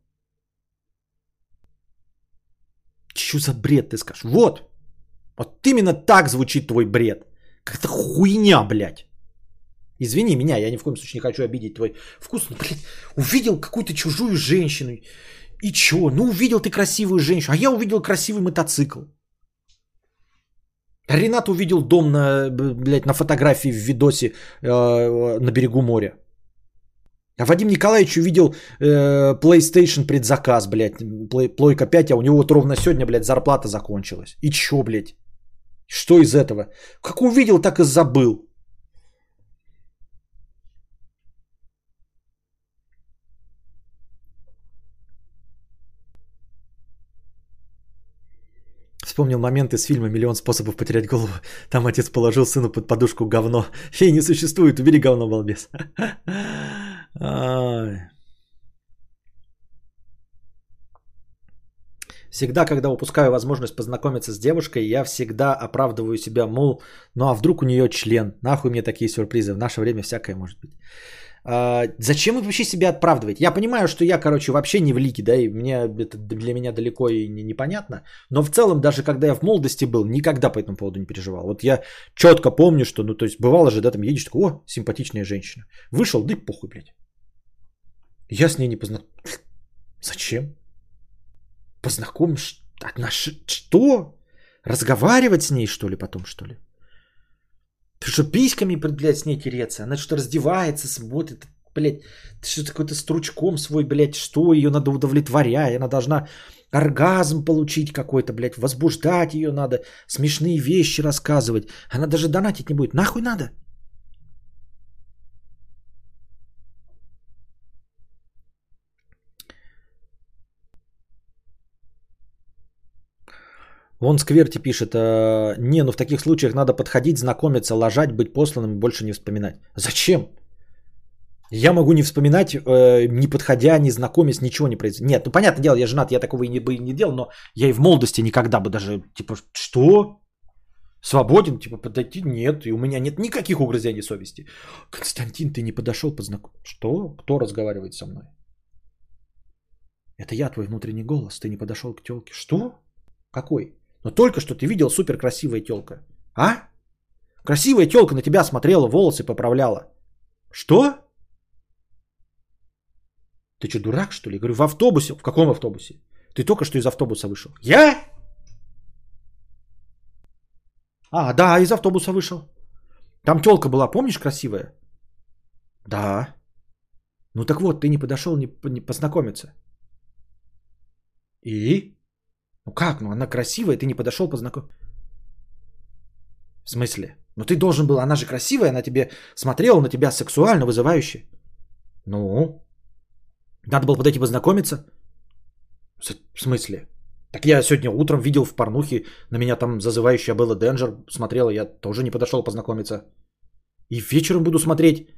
Чё за бред, ты скажешь? Вот. Вот именно так звучит твой бред. Какая-то хуйня, блядь. Извини меня, я ни в коем случае не хочу обидеть твой вкус. Ну, блядь, увидел какую-то чужую женщину. И чё? Ну, увидел ты красивую женщину. А я увидел красивый мотоцикл. Ренат увидел дом на, блядь, на фотографии в видосе э, на берегу моря. А Вадим Николаевич увидел э, PlayStation предзаказ, блядь. Плей, плойка пять, а у него вот ровно сегодня, блядь, зарплата закончилась. И чё, блядь? Что из этого? Как увидел, так и забыл. Вспомнил момент из фильма «Миллион способов потерять голову». Там отец положил сыну под подушку говно. Ей не существует, убери говно, балбес. Всегда, когда упускаю возможность познакомиться с девушкой, я всегда оправдываю себя, мол, ну а вдруг у нее член? Нахуй мне такие сюрпризы, в наше время всякое может быть. А, зачем вообще себя оправдывать? Я понимаю, что я, короче, вообще не в лике, да, и мне, это для меня далеко и не, непонятно, но в целом, даже когда я в молодости был, никогда по этому поводу не переживал. Вот я четко помню, что, ну, то есть, бывало же, да, там едешь, такой, о, симпатичная женщина. Вышел, да и похуй, блядь. Я с ней не познакомился. Зачем? Познакомишь? Отнош... Что? Разговаривать с ней, что ли, потом, что ли? Ты что, письками, блядь, с ней тереться? Она что-то раздевается, смотрит, блядь. Ты что, какой-то стручком свой, блядь, что? Ее надо удовлетворять, она должна оргазм получить какой-то, блядь. Возбуждать ее надо, смешные вещи рассказывать. Она даже донатить не будет. Нахуй надо? Вон Скверти пишет, не, ну в таких случаях надо подходить, знакомиться, лажать, быть посланным и больше не вспоминать. Зачем? Я могу не вспоминать, не подходя, не знакомясь, ничего не произойдет. Нет, ну понятное дело, я женат, я такого и не, бы и не делал, но я и в молодости никогда бы даже, типа, что? Свободен? Типа, подойти? Нет, и у меня нет никаких угрызений совести. Константин, ты не подошел под знаком... Что? Кто разговаривает со мной? Это я, твой внутренний голос, ты не подошел к телке. Что? Какой? Но только что ты видел суперкрасивая тёлка. А? Красивая тёлка на тебя смотрела, волосы поправляла. Что? Ты что, дурак, что ли? Говорю, в автобусе. В каком автобусе? Ты только что из автобуса вышел. Я? А, да, из автобуса вышел. Там тёлка была, помнишь, красивая? Да. Ну так вот, ты не подошёл не, не познакомиться. И... Ну как? Ну она красивая, ты не подошел познакомиться. В смысле? Ну ты должен был, она же красивая, она тебе смотрела, на тебя сексуально, вызывающе. Ну? Надо было подойти познакомиться? В смысле? Так я сегодня утром видел в порнухе, на меня там зазывающая Белла Денджер смотрела, я тоже не подошел познакомиться. И вечером буду смотреть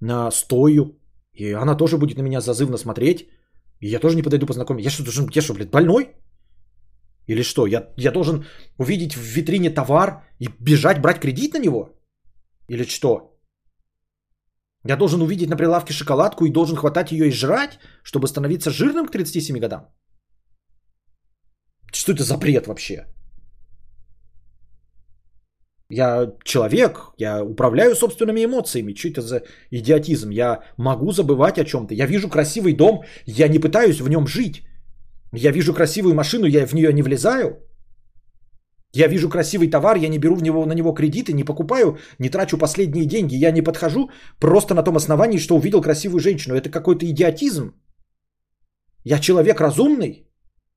на Стою, и она тоже будет на меня зазывно смотреть, и я тоже не подойду познакомиться. Я что, должен, я что, блядь, больной? Или что, я, я должен увидеть в витрине товар и бежать брать кредит на него? Или что? Я должен увидеть на прилавке шоколадку и должен хватать ее и жрать, чтобы становиться жирным к тридцати семи годам? Что это за бред вообще? Я человек, я управляю собственными эмоциями. Что это за идиотизм? Я могу забывать о чем-то. Я вижу красивый дом, я не пытаюсь в нем жить. Я вижу красивую машину, я в нее не влезаю. Я вижу красивый товар, я не беру в него, на него кредиты, не покупаю, не трачу последние деньги. Я не подхожу просто на том основании, что увидел красивую женщину. Это какой-то идиотизм. Я человек разумный.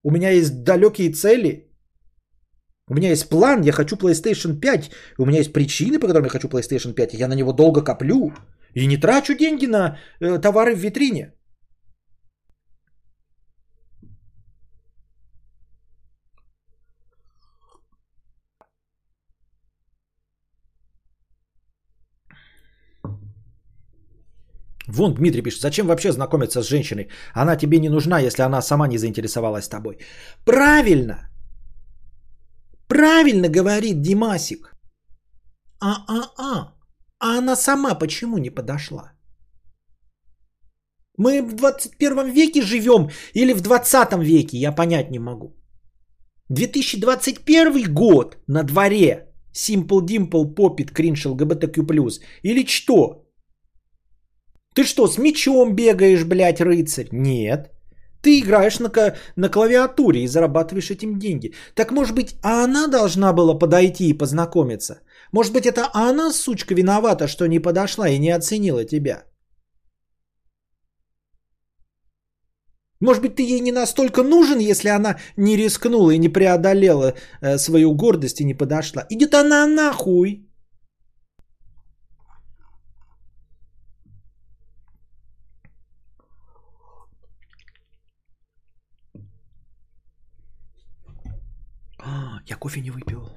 У меня есть далекие цели. У меня есть план, я хочу PlayStation пять. У меня есть причины, по которым я хочу PlayStation пять. Я на него долго коплю и не трачу деньги на э, товары в витрине. Вон Дмитрий пишет, зачем вообще знакомиться с женщиной? Она тебе не нужна, если она сама не заинтересовалась тобой. Правильно! Правильно говорит Димасик. А-а-а. А она сама почему не подошла? Мы в двадцать первом веке живем или в двадцатом веке, я понять не могу. две тысячи двадцать первый год на дворе. Simple Dimple попит кринж эл гэ бэ тэ кью плюс. Или что? Ты что, с мечом бегаешь, блядь, рыцарь? Нет. Ты играешь на, на клавиатуре и зарабатываешь этим деньги. Так может быть, а она должна была подойти и познакомиться? Может быть, это она, сучка, виновата, что не подошла и не оценила тебя? Может быть, ты ей не настолько нужен, если она не рискнула и не преодолела э, свою гордость и не подошла? Идет она нахуй! А, я кофе не выпил.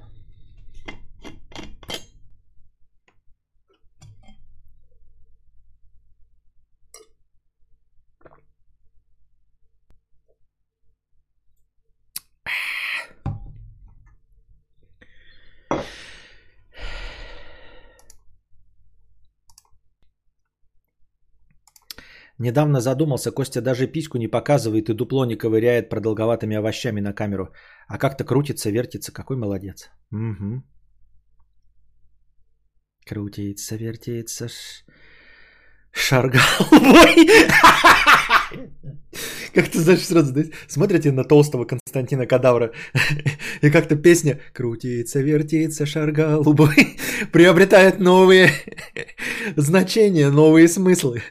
Недавно задумался, Костя даже письку не показывает и дупло не ковыряет продолговатыми овощами на камеру. А как-то крутится, вертится, какой молодец. Угу. Крутится, вертится, ш... шаргалбой. Как-то, знаешь, сразу, смотрите на толстого Константина Кадавра, и как-то песня «Крутится, вертится, шаргалбой» приобретает новые значения, новые смыслы.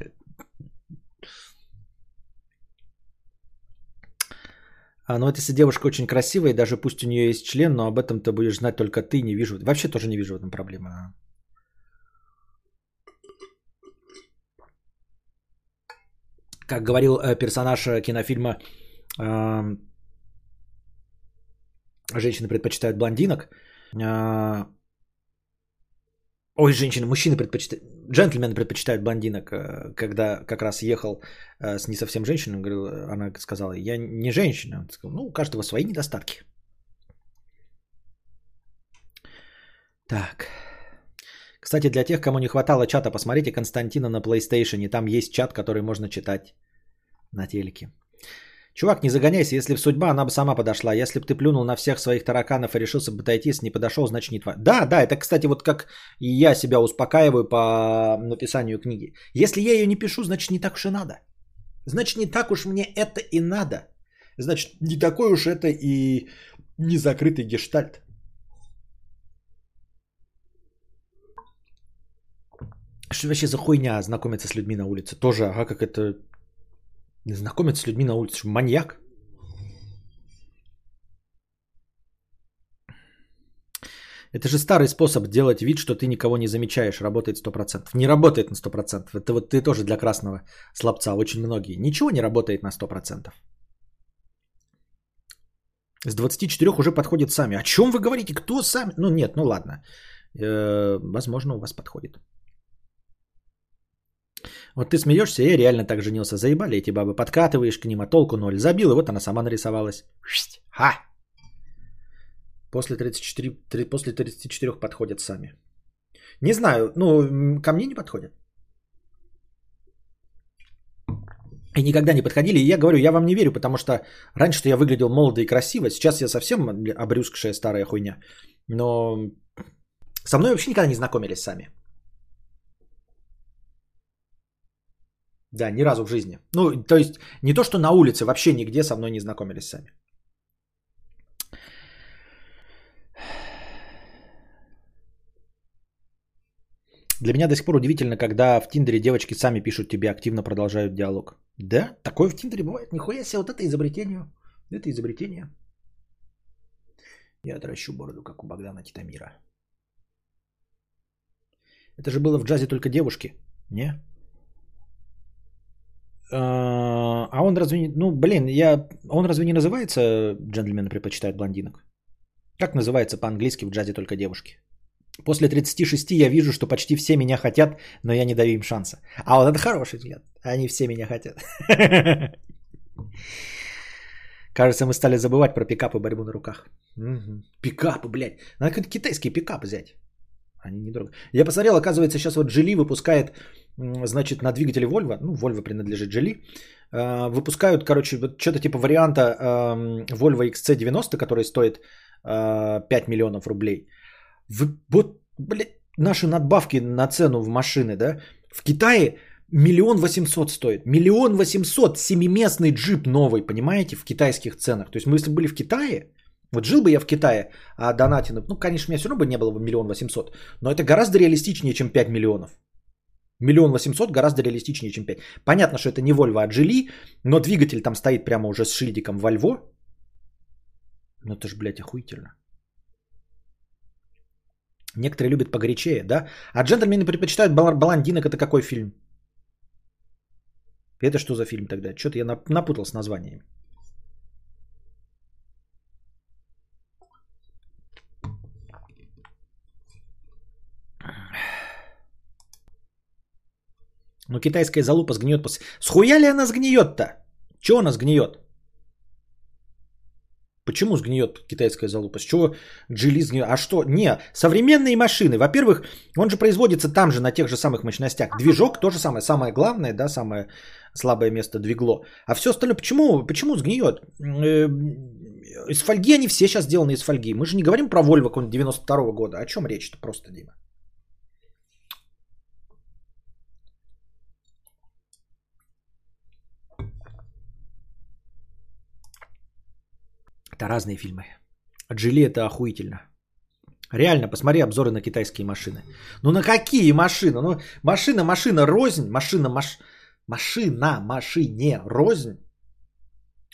А, ну вот если девушка очень красивая, даже пусть у нее есть член, но об этом ты будешь знать только ты, не вижу. Вообще тоже не вижу в этом проблемы. Как говорил э, персонаж кинофильма, э, женщины предпочитают блондинок. Э, ой, женщины, мужчины предпочитают, джентльмены предпочитают блондинок. Э, когда как раз ехал э, с не совсем женщиной, говорил, она сказала, я не женщина. Он сказал, ну, у каждого свои недостатки. Так. Кстати, для тех, кому не хватало чата, посмотрите Константина на PlayStation. Там есть чат, который можно читать на телеке. Чувак, не загоняйся, если бы судьба, она бы сама подошла. Если бы ты плюнул на всех своих тараканов и решился бы отойти, если не подошел, значит не твоя. Да, да, это, кстати, вот как и я себя успокаиваю по написанию книги. Если я ее не пишу, значит не так уж и надо. Значит не так уж мне это и надо. Значит не такой уж это и не закрытый гештальт. Что вообще за хуйня знакомиться с людьми на улице? Тоже, ага, как это... Знакомиться с людьми на улице? Что, маньяк? Это же старый способ делать вид, что ты никого не замечаешь. Работает сто процентов. Не работает на сто процентов. Это вот ты тоже для красного слабца. Очень многие. Ничего не работает на сто процентов. С двадцати четырёх уже подходят сами. О чем вы говорите? Кто сами? Ну нет, ну ладно. Э-э- возможно, у вас подходит. Вот ты смеешься, я реально так женился. Заебали эти бабы, подкатываешь к ним, а толку ноль. Забил, и вот она сама нарисовалась. Ха! После тридцати четырёх, после тридцати четырёх подходят сами. Не знаю, ну, ко мне не подходят. И никогда не подходили. И я говорю, я вам не верю, потому что раньше-то я выглядел молодо и красиво. Сейчас я совсем обрюзгшая старая хуйня. Но со мной вообще никогда не знакомились сами. Да, ни разу в жизни. Ну, то есть, не то, что на улице, вообще нигде со мной не знакомились сами. Для меня до сих пор удивительно, когда в Тиндере девочки сами пишут тебе, активно продолжают диалог. Да, такое в Тиндере бывает. Нихуя себе, вот это изобретение. Это изобретение. Я отращу бороду, как у Богдана Титомира. Это же было в джазе только девушки, не? А он разве не... Ну, блин, я... Он разве не называется «Джентльмены предпочитают блондинок»? Как называется по-английски в джазе только девушки? После тридцати шести я вижу, что почти все меня хотят, но я не даю им шанса. А вот это хороший взгляд. Они все меня хотят. Кажется, мы стали забывать про пикапы и борьбу на руках. Угу. Пикапы, блядь. Надо какой-то китайский пикап взять. Они недорого. Я посмотрел, оказывается, сейчас вот Geely выпускает, значит, на двигателе Volvo. Ну, Volvo принадлежит Geely. Выпускают, короче, вот что-то типа варианта Volvo икс си девяносто, который стоит пять миллионов рублей. Вот, блядь, наши надбавки на цену в машины, да? В Китае миллион восемьсот стоит. Миллион восемьсот семиместный джип новый, понимаете, в китайских ценах. То есть мы если были в Китае, вот жил бы я в Китае, а донатил, ну, конечно, у меня все равно бы не было бы миллион восемьсот, но это гораздо реалистичнее, чем пять миллионов. Миллион восемьсот гораздо реалистичнее, чем пять. Понятно, что это не Volvo, а Geely, но двигатель там стоит прямо уже с шильдиком Volvo. Ну, это ж, блядь, охуительно. Некоторые любят погорячее, да? А джентльмены предпочитают блондинок. Это какой фильм? Это что за фильм тогда? Что-то я напутал с названиями. Ну, китайская залупа сгниет после... Схуя ли она сгниет-то? Чего она сгниет? Почему сгниет китайская залупа? С чего Geely сгниет? А что? Не, современные машины. Во-первых, он же производится там же, на тех же самых мощностях. Движок то же самое. Самое главное, да, самое слабое место двигло. А все остальное, почему, почему сгниет? Из фольги они все сейчас сделаны из фольги. Мы же не говорим про Volvo какого-нибудь девяносто второго года. О чем речь-то просто, Дима? Это разные фильмы. Geely это охуительно. Реально, посмотри обзоры на китайские машины. Ну на какие машины? Ну машина, машина, рознь. Машина, маш... машина, машине, рознь.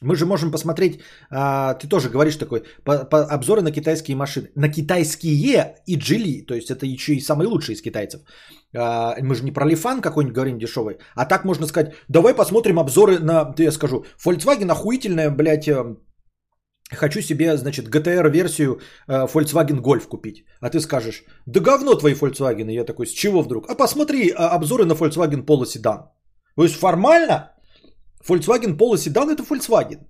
Мы же можем посмотреть, а, ты тоже говоришь такой, по, по, обзоры на китайские машины. На китайские и Geely, то есть это еще и самые лучшие из китайцев. А, мы же не про Лифан какой-нибудь говорим дешевый. А так можно сказать, давай посмотрим обзоры на, я скажу, Volkswagen охуительная, блядь, хочу себе, значит, джи ти ар-версию э, Volkswagen Golf купить. А ты скажешь, да говно твои Volkswagen. И я такой, с чего вдруг? А посмотри а, обзоры на Volkswagen Polo Sedan. То есть формально Volkswagen Polo Sedan это Volkswagen.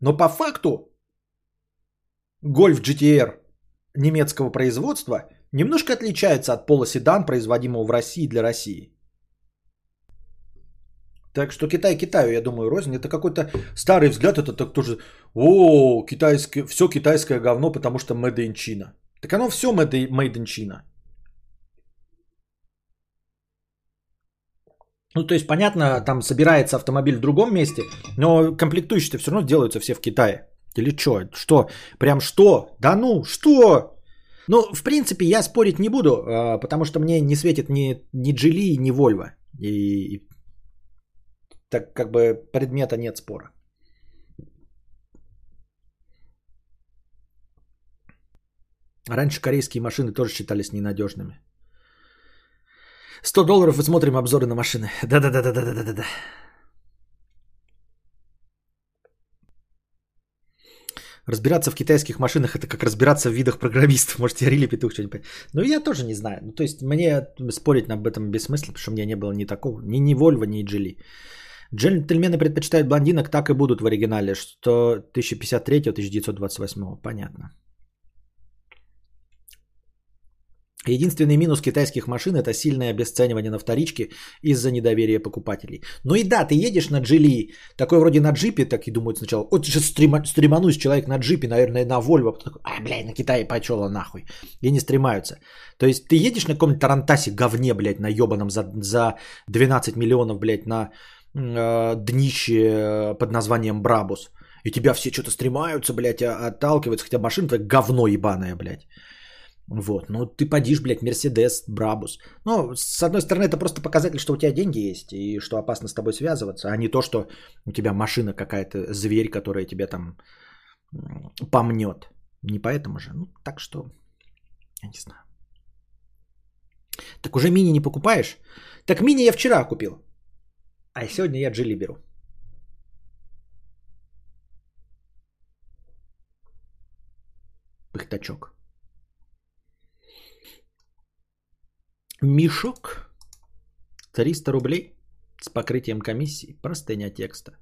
Но по факту Golf джи ти ар немецкого производства немножко отличается от Polo Sedan, производимого в России для России. Так что Китай Китаю, я думаю, рознь. Это какой-то старый взгляд. Это так тоже, о, китайское, все китайское говно, потому что made in China. Так оно все made, made in China. Ну, то есть, понятно, там собирается автомобиль в другом месте, но комплектующие-то все равно делаются все в Китае. Или что? Что? Прям что? Да ну, что? Ну, в принципе, я спорить не буду, потому что мне не светит ни, ни Geely, ни Volvo. И... Так как бы предмета нет спора. Раньше корейские машины тоже считались ненадежными. сто долларов и смотрим обзоры на машины. Да-да-да-да-да-да-да-да. Разбираться в китайских машинах это как разбираться в видах программистов. Может, я Рили Петух что-нибудь. Ну, я тоже не знаю. Ну, то есть, мне спорить об этом бессмысленно, потому что у меня не было ни такого. Ни, ни Volvo, ни Geely. Джентльмены предпочитают блондинок, так и будут в оригинале, что тысяча пятьдесят третьего - тысяча девятьсот двадцать восьмого. Понятно. Единственный минус китайских машин – это сильное обесценивание на вторичке из-за недоверия покупателей. Ну и да, ты едешь на Geely, такой вроде на джипе, так и думают сначала, вот сейчас стриманусь, человек на джипе, наверное, на Volvo, потом такой, а, блядь, на Китае почело нахуй, и не стримаются. То есть ты едешь на каком-нибудь тарантасе говне, блядь, наебаном за, за двенадцать миллионов, блядь, на... днище под названием Брабус. И тебя все что-то стремаются, блядь, отталкиваются. Хотя машина твоя говно ебаное, блядь. Вот. Ну, ты подишь, блядь, Мерседес, Брабус. Ну, с одной стороны, это просто показатель, что у тебя деньги есть и что опасно с тобой связываться, а не то, что у тебя машина какая-то, зверь, которая тебя там помнет. Не поэтому же. Ну, так что, я не знаю. Так уже мини не покупаешь? Так мини я вчера купил. А сегодня я Geely беру. Пыхтачок. Мешок. триста рублей с покрытием комиссии. Простыня текста.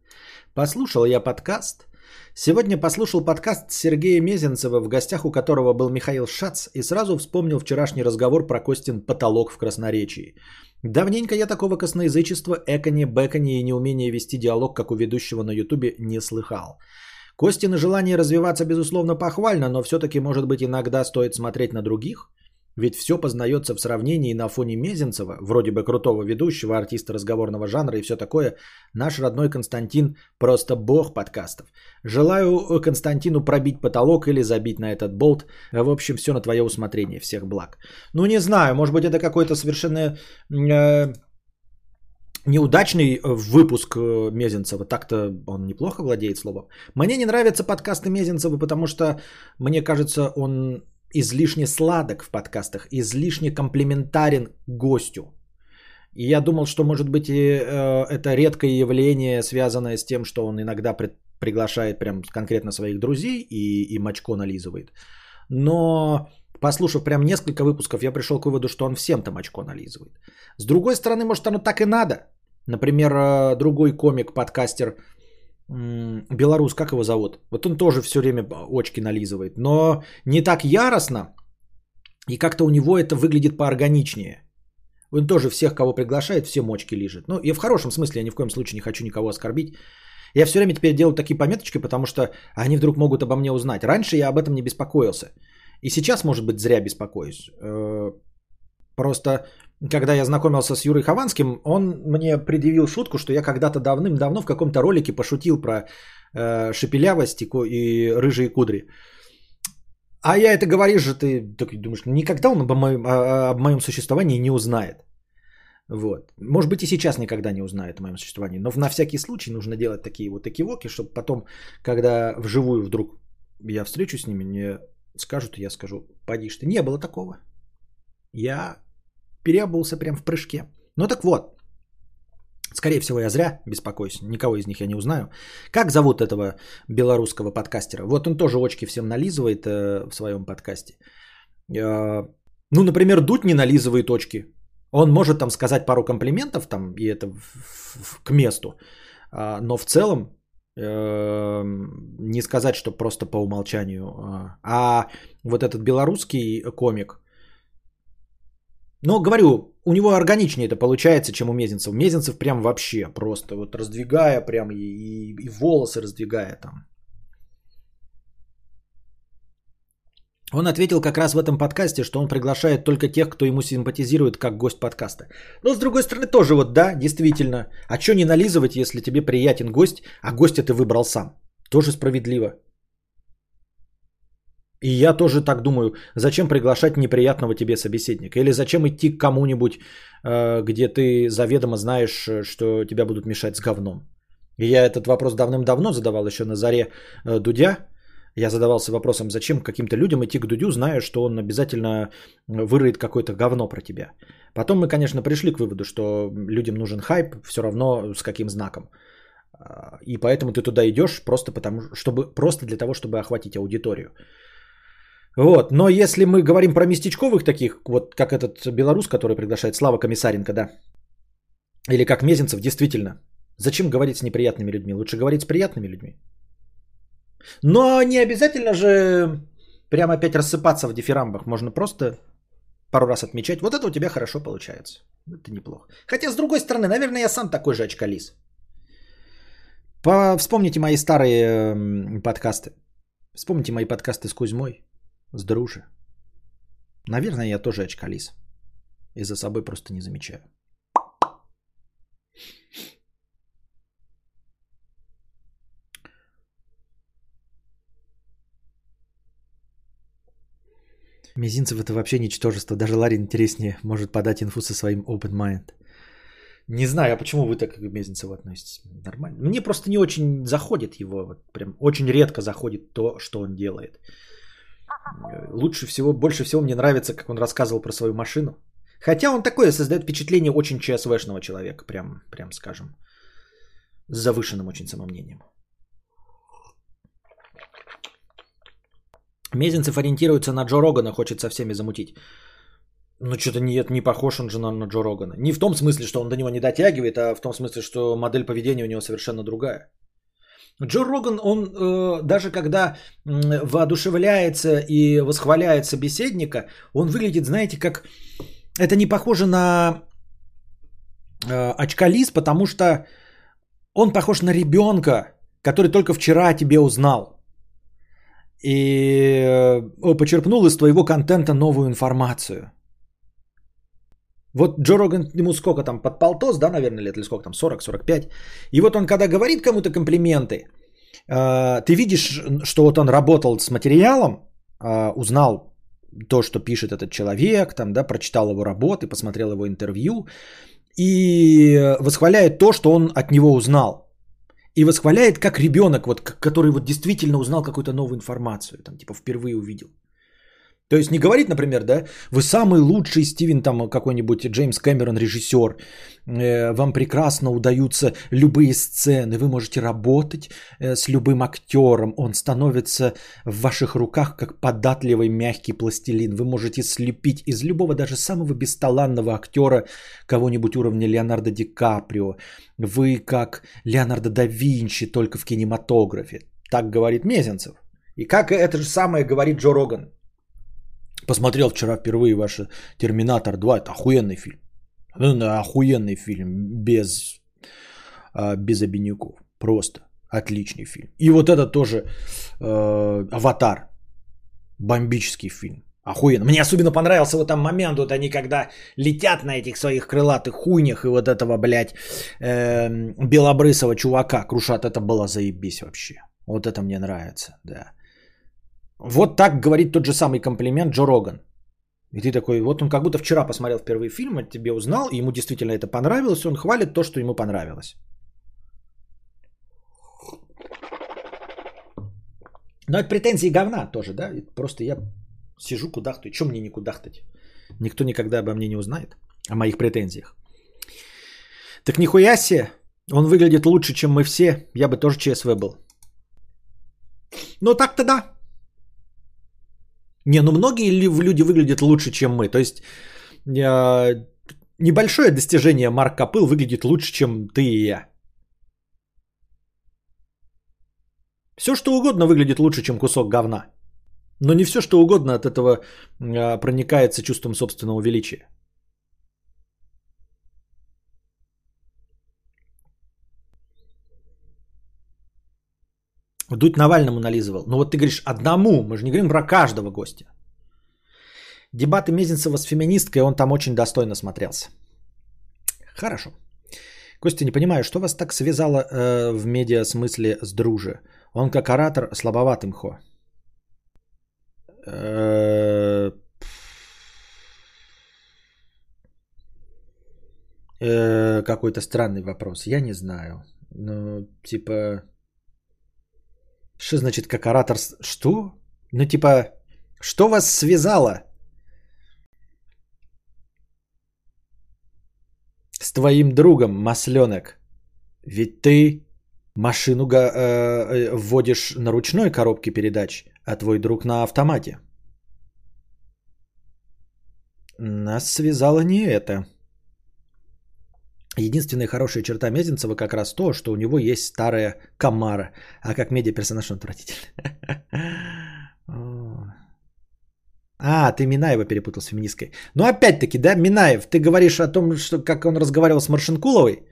Послушал я подкаст. Сегодня послушал подкаст Сергея Мезенцева, в гостях у которого был Михаил Шац, и сразу вспомнил вчерашний разговор про Костин потолок в красноречии. Давненько я такого косноязычества, экони, бэкони и неумения вести диалог, как у ведущего на Ютубе, не слыхал. Костина желание развиваться, безусловно, похвально, но все-таки, может быть, иногда стоит смотреть на других, ведь все познается в сравнении на фоне Мезенцева, вроде бы крутого ведущего, артиста разговорного жанра и все такое. Наш родной Константин просто бог подкастов. Желаю Константину пробить потолок или забить на этот болт. В общем, все на твое усмотрение. Всех благ. Ну, не знаю, может быть, это какой-то совершенно э, неудачный выпуск Мезенцева. Так-то он неплохо владеет словом. Мне не нравятся подкасты Мезенцева, потому что, мне кажется, он... излишне сладок в подкастах, излишне комплиментарен гостю. И я думал, что, может быть, это редкое явление, связанное с тем, что он иногда приглашает прям конкретно своих друзей и, и мочко нализывает. Но, послушав прям несколько выпусков, я пришел к выводу, что он всем-то мочко нализывает. С другой стороны, может, оно так и надо. Например, другой комик-подкастер, белорус, как его зовут? Вот он тоже все время очки нализывает, но не так яростно, и как-то у него это выглядит поорганичнее. Он тоже всех, кого приглашает, всем очки лижет. Ну, и в хорошем смысле, я ни в коем случае не хочу никого оскорбить. Я все время теперь делаю такие пометочки, потому что они вдруг могут обо мне узнать. Раньше я об этом не беспокоился. И сейчас, может быть, зря беспокоюсь. Просто... Когда я знакомился с Юрой Хованским, он мне предъявил шутку, что я когда-то давным-давно в каком-то ролике пошутил про э, шепелявость и, и рыжие кудри. А я это говоришь же, ты так думаешь, никогда он обо моем, об моем существовании не узнает. Вот. Может быть, и сейчас никогда не узнает о моем существовании, но на всякий случай нужно делать такие вот экивоки, чтобы потом, когда вживую вдруг я встречусь с ними, мне скажут, я скажу, поди ж ты, не было такого. Я... переобулся прям в прыжке. Ну так вот, скорее всего, я зря беспокоюсь, никого из них я не узнаю. Как зовут этого белорусского подкастера? Вот он тоже очки всем нализывает э, в своем подкасте. Э, ну, например, Дудь не нализывает очки. Он может там сказать пару комплиментов, там, и это в, в, к месту, э, но в целом э, не сказать, что просто по умолчанию. Э, а вот этот белорусский комик, но, говорю, у него органичнее это получается, чем у Мезенцева. Мезенцев прям вообще просто вот раздвигая прям и, и, и волосы раздвигая там. Он ответил как раз в этом подкасте, что он приглашает только тех, кто ему симпатизирует как гость подкаста. Но, с другой стороны, тоже вот да, действительно. А что не нализывать, если тебе приятен гость, а гостя ты выбрал сам? Тоже справедливо. И я тоже так думаю, зачем приглашать неприятного тебе собеседника? Или зачем идти к кому-нибудь, где ты заведомо знаешь, что тебя будут мешать с говном? И я этот вопрос давным-давно задавал, еще на заре Дудя. Я задавался вопросом, зачем каким-то людям идти к Дудю, зная, что он обязательно вырыет какое-то говно про тебя. Потом мы, конечно, пришли к выводу, что людям нужен хайп, все равно с каким знаком. И поэтому ты туда идешь просто, потому, чтобы, просто для того, чтобы охватить аудиторию. Вот, но если мы говорим про местечковых таких, вот как этот белорус, который приглашает, Слава Комиссаренко, да, или как Мезенцев, действительно, зачем говорить с неприятными людьми? Лучше говорить с приятными людьми. Но не обязательно же прямо опять рассыпаться в дифирамбах, можно просто пару раз отмечать, вот это у тебя хорошо получается, это неплохо. Хотя, с другой стороны, наверное, я сам такой же очкалис. По... Вспомните мои старые подкасты, вспомните мои подкасты с Кузьмой. С дружи. Наверное, я тоже очкалис. И за собой просто не замечаю. Мезенцев это вообще ничтожество. Даже Ларин интереснее. Может подать инфу со своим open mind. Не знаю, а почему вы так к Мезенцеву относитесь? Нормально. Мне просто не очень заходит его. Вот прям очень редко заходит то, что он делает. Лучше всего, больше всего мне нравится, как он рассказывал про свою машину. Хотя он такое создает впечатление очень ЧСВшного человека, прям, прям скажем, с завышенным очень самомнением. Мезенцев ориентируется на Джо Рогана, хочет со всеми замутить. Ну, что-то нет, не похож он же нам на Джо Рогана. Не в том смысле, что он до него не дотягивает, а в том смысле, что модель поведения у него совершенно другая. Джо Роган, он э, даже когда э, воодушевляется и восхваляет собеседника, он выглядит, знаете, как... Это не похоже на э, очкалис, потому что он похож на ребенка, который только вчера о тебе узнал. И э, почерпнул из твоего контента новую информацию. Вот Джо Роган, ему сколько там, под полтос, да, наверное, лет, или сколько там, сорок сорок пять. И вот он, когда говорит кому-то комплименты, ты видишь, что вот он работал с материалом, узнал то, что пишет этот человек, там, да, прочитал его работы, посмотрел его интервью, и восхваляет то, что он от него узнал. И восхваляет как ребенок, вот, который вот действительно узнал какую-то новую информацию, там, типа, впервые увидел. То есть не говорит, например, да, вы самый лучший Стивен, там какой-нибудь Джеймс Кэмерон, режиссер, вам прекрасно удаются любые сцены, вы можете работать с любым актером, он становится в ваших руках как податливый мягкий пластилин, вы можете слепить из любого, даже самого бесталанного актера кого-нибудь уровня Леонардо Ди Каприо, вы как Леонардо да Винчи, только в кинематографе, так говорит Мезенцев. И как это же самое говорит Джо Роган. Посмотрел вчера впервые ваш «Терминатор два». Это охуенный фильм. Охуенный фильм. Без, без обиняков. Просто отличный фильм. И вот это тоже э, «Аватар». Бомбический фильм. Охуенно. Мне особенно понравился вот там момент. Вот они когда летят на этих своих крылатых хуйнях. И вот этого, блядь, э, белобрысого чувака крушат. Это было заебись вообще. Вот это мне нравится. Да. Вот так говорит тот же самый комплимент Джо Роган. И ты такой, вот он как будто вчера посмотрел впервые фильм, от тебя узнал, и ему действительно это понравилось, он хвалит то, что ему понравилось. Но это претензии говна тоже, да? Просто я сижу кудахтаю, что мне не кудахтать? Никто никогда обо мне не узнает, о моих претензиях. Так нихуя себе, он выглядит лучше, чем мы все, я бы тоже ЧСВ был. Ну так-то да. Не, ну многие люди выглядят лучше, чем мы. То есть э, небольшое достижение Марк Копыл выглядит лучше, чем ты и я. Все, что угодно выглядит лучше, чем кусок говна. Но не все, что угодно от этого э, проникается чувством собственного величия. Дудь Навальному нализывал. Ну вот ты говоришь одному, мы же не говорим про каждого гостя. Дебаты Мезенцева с феминисткой, он там очень достойно смотрелся. Хорошо. Костя, не понимаю, что вас так связало э, в медиа смысле с Друже? Он как оратор слабоват имхо. Э, э, какой-то странный вопрос, я не знаю. Ну, типа... Что значит как оратор? Что? Ну типа, что вас связало с твоим другом, масленок? Ведь ты машину э, вводишь на ручной коробке передач, а твой друг на автомате. Нас связало не это. Единственная хорошая черта Мезенцева как раз то, что у него есть старая Камара. А как медиаперсонаж он отвратительный. А, ты Минаева перепутал с феминисткой. Ну опять-таки, да, Минаев, ты говоришь о том, что как он разговаривал с Баршинкуловой.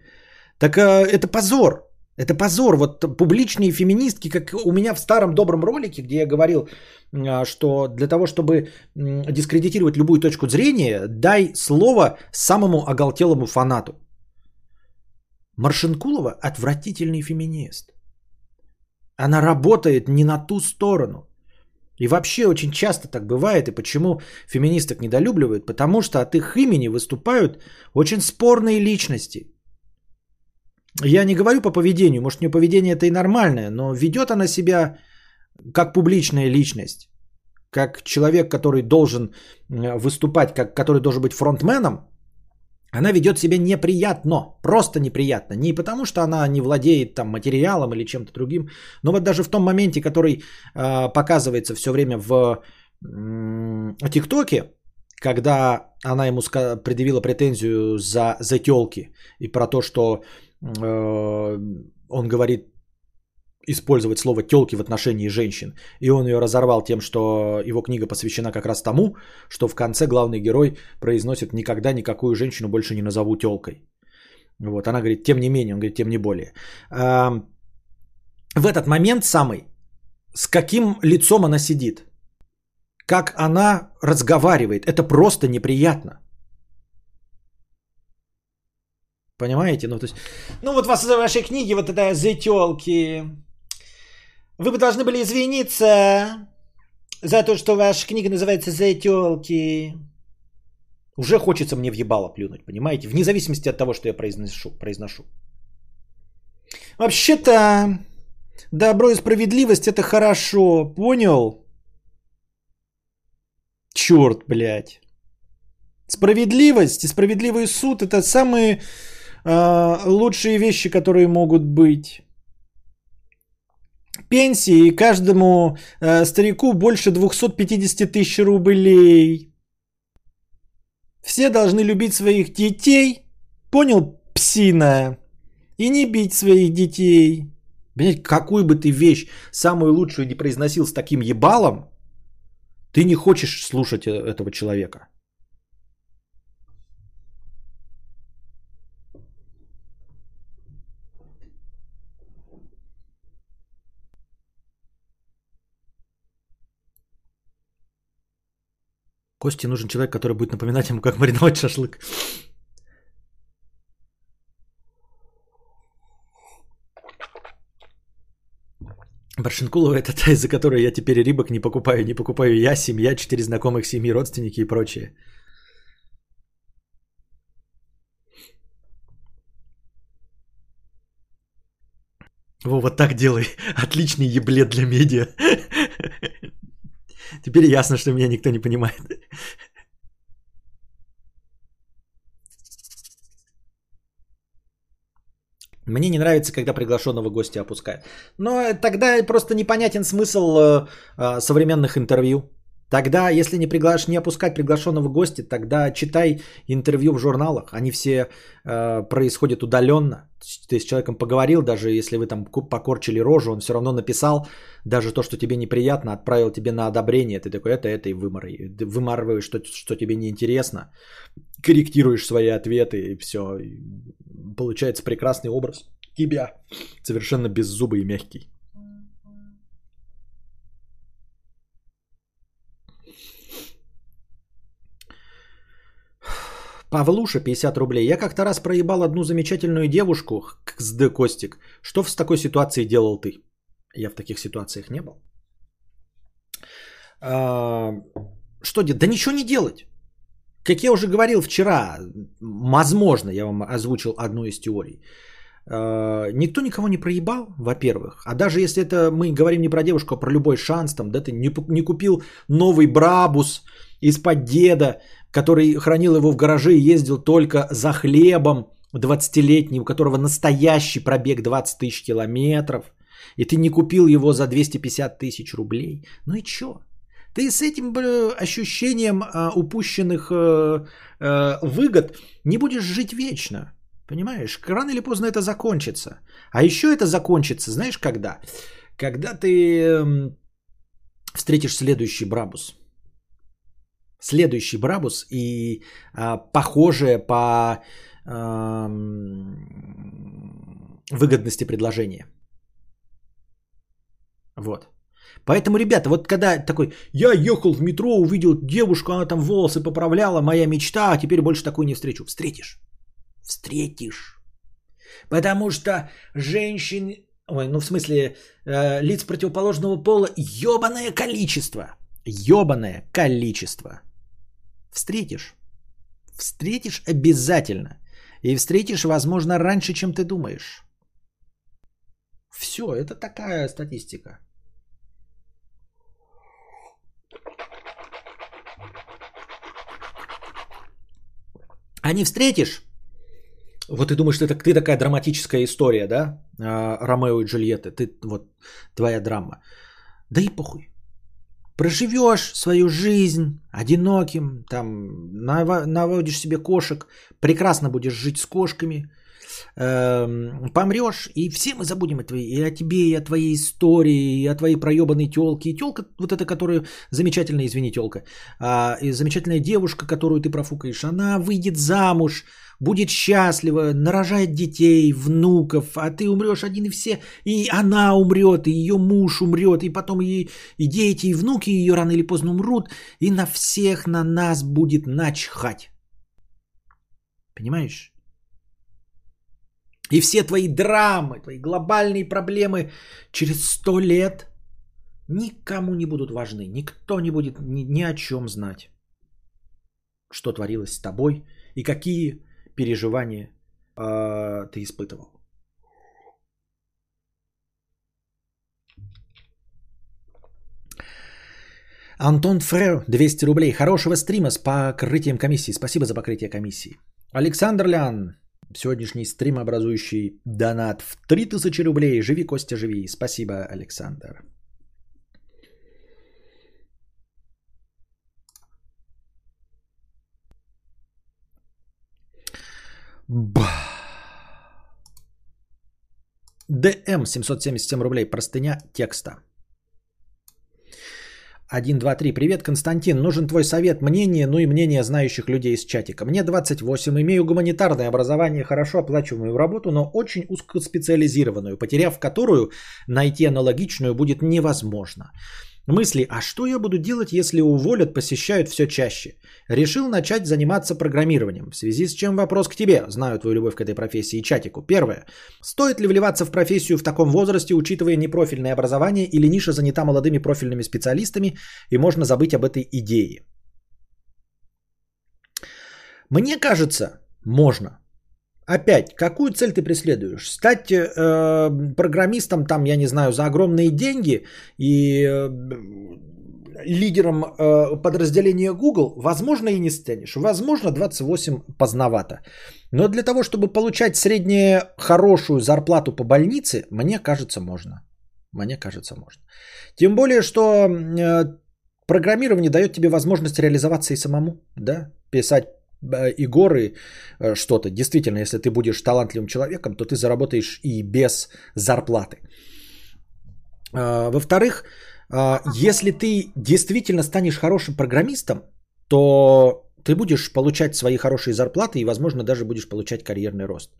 Так это позор. Это позор. Вот публичные феминистки, как у меня в старом добром ролике, где я говорил, что для того, чтобы дискредитировать любую точку зрения, дай слово самому оголтелому фанату. Маршинкулова отвратительный феминист. Она работает не на ту сторону. И вообще очень часто так бывает. И почему феминисток недолюбливают? Потому что от их имени выступают очень спорные личности. Я не говорю по поведению. Может, у нее поведение это и нормальное. Но ведет она себя как публичная личность. Как человек, который должен выступать, как, который должен быть фронтменом. Она ведет себя неприятно, просто неприятно. Не потому, что она не владеет там, материалом или чем-то другим, но вот даже в том моменте, который э, показывается все время в ТикТоке, э, когда она ему предъявила претензию за затёлки и про то, что э, он говорит использовать слово «тёлки» в отношении женщин. И он её разорвал тем, что его книга посвящена как раз тому, что в конце главный герой произносит «никогда никакую женщину больше не назову тёлкой». Вот, она говорит «тем не менее», он говорит «тем не более». Э, в этот момент самый, с каким лицом она сидит, как она разговаривает, это просто неприятно. Понимаете? Ну, то есть, ну вот в вашей книге вот это «Зетёлки». Вы бы должны были извиниться за то, что ваша книга называется «Зетёлки». Уже хочется мне в ебало плюнуть, понимаете? Вне зависимости от того, что я произношу. произношу. Вообще-то, добро и справедливость – это хорошо, понял? Чёрт, блядь. Справедливость и справедливый суд – это самые э, лучшие вещи, которые могут быть. Пенсии каждому э, старику больше двести пятьдесят тысяч рублей. Все должны любить своих детей. Понял, псина? И не бить своих детей. Блядь, какую бы ты вещь самую лучшую не произносил с таким ебалом, ты не хочешь слушать этого человека. Косте нужен человек, который будет напоминать ему, как мариновать шашлык. Баршинкулова – это та, из-за которой я теперь рыбок не покупаю. Не покупаю я, семья, четыре знакомых семьи, родственники и прочее. Во, вот так делай. Отличный еблет для медиа. Теперь ясно, что меня никто не понимает. Мне не нравится, когда приглашенного гостя опускают. Но тогда просто непонятен смысл э, современных интервью. Тогда, если не, приглаш... не опускать приглашенного гостя, тогда читай интервью в журналах. Они все э, происходят удаленно. Ты с человеком поговорил, даже если вы там покорчили рожу, он все равно написал даже то, что тебе неприятно, отправил тебе на одобрение. Ты такой, это, это и вымарываешь. Вымарываешь, что, что тебе неинтересно. Корректируешь свои ответы и все. И получается прекрасный образ тебя. Совершенно беззубый и мягкий. Павлуша, пятьдесят рублей. Я как-то раз проебал одну замечательную девушку, КСД Костик. Что в такой ситуации делал ты? Я в таких ситуациях не был. А, что делать? Да ничего не делать. Как я уже говорил вчера, возможно, я вам озвучил одну из теорий. А, никто никого не проебал, во-первых. А даже если это мы говорим не про девушку, а про любой шанс, там, да, ты не, не купил новый Брабус из-под деда, который хранил его в гараже и ездил только за хлебом двадцатилетний, у которого настоящий пробег двадцать тысяч километров, и ты не купил его за двести пятьдесят тысяч рублей. Ну и чё? Ты с этим ощущением упущенных выгод не будешь жить вечно, понимаешь? Рано или поздно это закончится. А ещё это закончится, знаешь, когда? Когда ты встретишь следующий Брабус. Следующий Брабус и а, похожее по а, выгодности предложения. Вот. Поэтому, ребята, вот когда такой, я ехал в метро, увидел девушку, она там волосы поправляла, моя мечта, а теперь больше такую не встречу. Встретишь. Встретишь. Потому что женщин, ой, ну в смысле, э, лиц противоположного пола, ёбаное количество. Ёбаное количество. Встретишь. Встретишь обязательно. И встретишь, возможно, раньше, чем ты думаешь. Все, это такая статистика. А не встретишь? Вот ты думаешь, это ты такая драматическая история, да? Ромео и Джульетта. Ты вот твоя драма. Да и похуй. проживешь свою жизнь одиноким, там наводишь себе кошек, прекрасно будешь жить с кошками, э, помрешь, и все мы забудем о твоей, и о тебе, и о твоей истории, и о твоей проебанной телке, и телка вот эта, которая замечательная, извини, телка, э, и замечательная девушка, которую ты профукаешь, она выйдет замуж, будет счастлива, нарожает детей, внуков, а ты умрешь один и все, и она умрет, и ее муж умрет, и потом и, и дети, и внуки ее рано или поздно умрут, и на всех на нас будет начхать. Понимаешь? И все твои драмы, твои глобальные проблемы через сто лет никому не будут важны, никто не будет ни, ни о чем знать, что творилось с тобой и какие переживания э, ты испытывал. Антон Фрер, двести рублей. Хорошего стрима с покрытием комиссии. Спасибо за покрытие комиссии. Александр Лян, сегодняшний стрим, образующий донат в три тысячи рублей. Живи, Костя, живи. Спасибо, Александр. ДМ семьсот семьдесят семь рублей. Простыня текста. один, два, три. Привет, Константин. Нужен твой совет, мнение, ну и мнение знающих людей из чатика. Мне двадцать восемь. Имею гуманитарное образование, хорошо оплачиваемую работу, но очень узкоспециализированную, потеряв которую, найти аналогичную будет невозможно. Мысли, а что я буду делать, если уволят, посещают все чаще? Решил начать заниматься программированием, в связи с чем вопрос к тебе, знаю твою любовь к этой профессии и чатику. Первое. Стоит ли вливаться в профессию в таком возрасте, учитывая непрофильное образование, или ниша занята молодыми профильными специалистами, и можно забыть об этой идее? Мне кажется, можно. Опять, какую цель ты преследуешь? Стать э, программистом, там, я не знаю, за огромные деньги и э, лидером э, подразделения Google, возможно, и не станешь. Возможно, двадцать восемь поздновато. Но для того, чтобы получать среднюю хорошую зарплату по больнице, мне кажется, можно. Мне кажется, можно. Тем более, что э, программирование дает тебе возможность реализоваться и самому, да, писать и горы, что-то. Действительно, если ты будешь талантливым человеком, то ты заработаешь и без зарплаты. Во-вторых, если ты действительно станешь хорошим программистом, то ты будешь получать свои хорошие зарплаты и, возможно, даже будешь получать карьерный рост.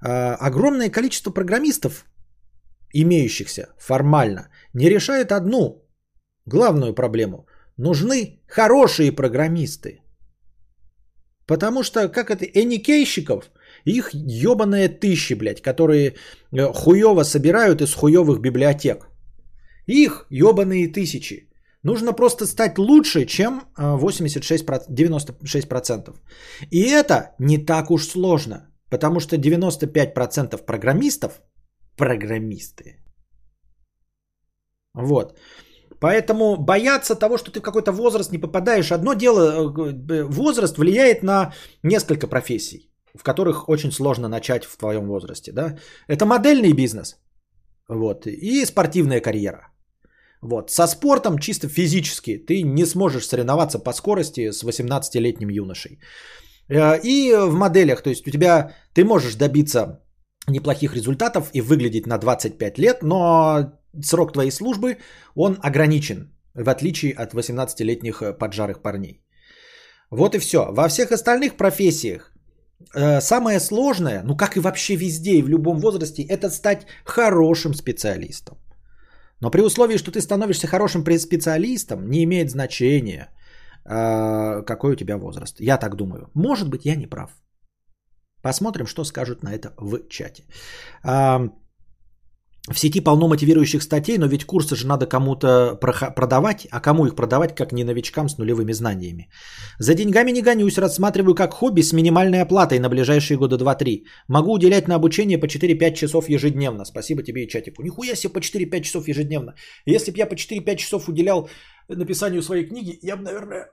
Огромное количество программистов, имеющихся формально, не решает одну главную проблему. Нужны хорошие программисты. Потому что, как это, эникейщиков, их ебаные тысячи, блядь, которые хуёво собирают из хуёвых библиотек. Их ебаные тысячи. Нужно просто стать лучше, чем восемьдесят шесть, девяносто шесть процентов. И это не так уж сложно, потому что девяносто пять процентов программистов – программисты. Вот. Поэтому бояться того, что ты в какой-то возраст не попадаешь. Одно дело, возраст влияет на несколько профессий, в которых очень сложно начать в твоем возрасте. Да? Это модельный бизнес, вот, и спортивная карьера. Вот. Со спортом чисто физически ты не сможешь соревноваться по скорости с восемнадцатилетним юношей. И в моделях, то есть у тебя ты можешь добиться неплохих результатов и выглядеть на двадцать пять лет, но срок твоей службы, он ограничен, в отличие от восемнадцатилетних поджарых парней. Вот и все. Во всех остальных профессиях э, самое сложное, ну как и вообще везде и в любом возрасте, это стать хорошим специалистом. Но при условии, что ты становишься хорошим специалистом, не имеет значения, э, какой у тебя возраст. Я так думаю. Может быть, я не прав. Посмотрим, что скажут на это в чате. Э, В сети полно мотивирующих статей, но ведь курсы же надо кому-то продавать, а кому их продавать, как не новичкам с нулевыми знаниями. За деньгами не гонюсь, рассматриваю как хобби с минимальной оплатой на ближайшие года два-три. Могу уделять на обучение по четыре-пять часов ежедневно. Спасибо тебе и чатику. Нихуя себе по четыре-пять часов ежедневно. Если бы я по четыре-пять часов уделял написанию своей книги, я бы, наверное,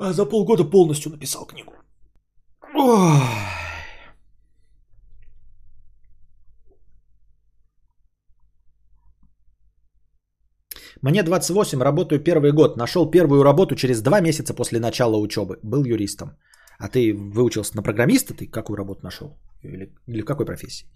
за полгода полностью написал книгу. Ох. Мне двадцать восемь, работаю первый год. Нашел первую работу через два месяца после начала учебы. Был юристом. А ты выучился на программиста? Ты какую работу нашел? Или, или в какой профессии?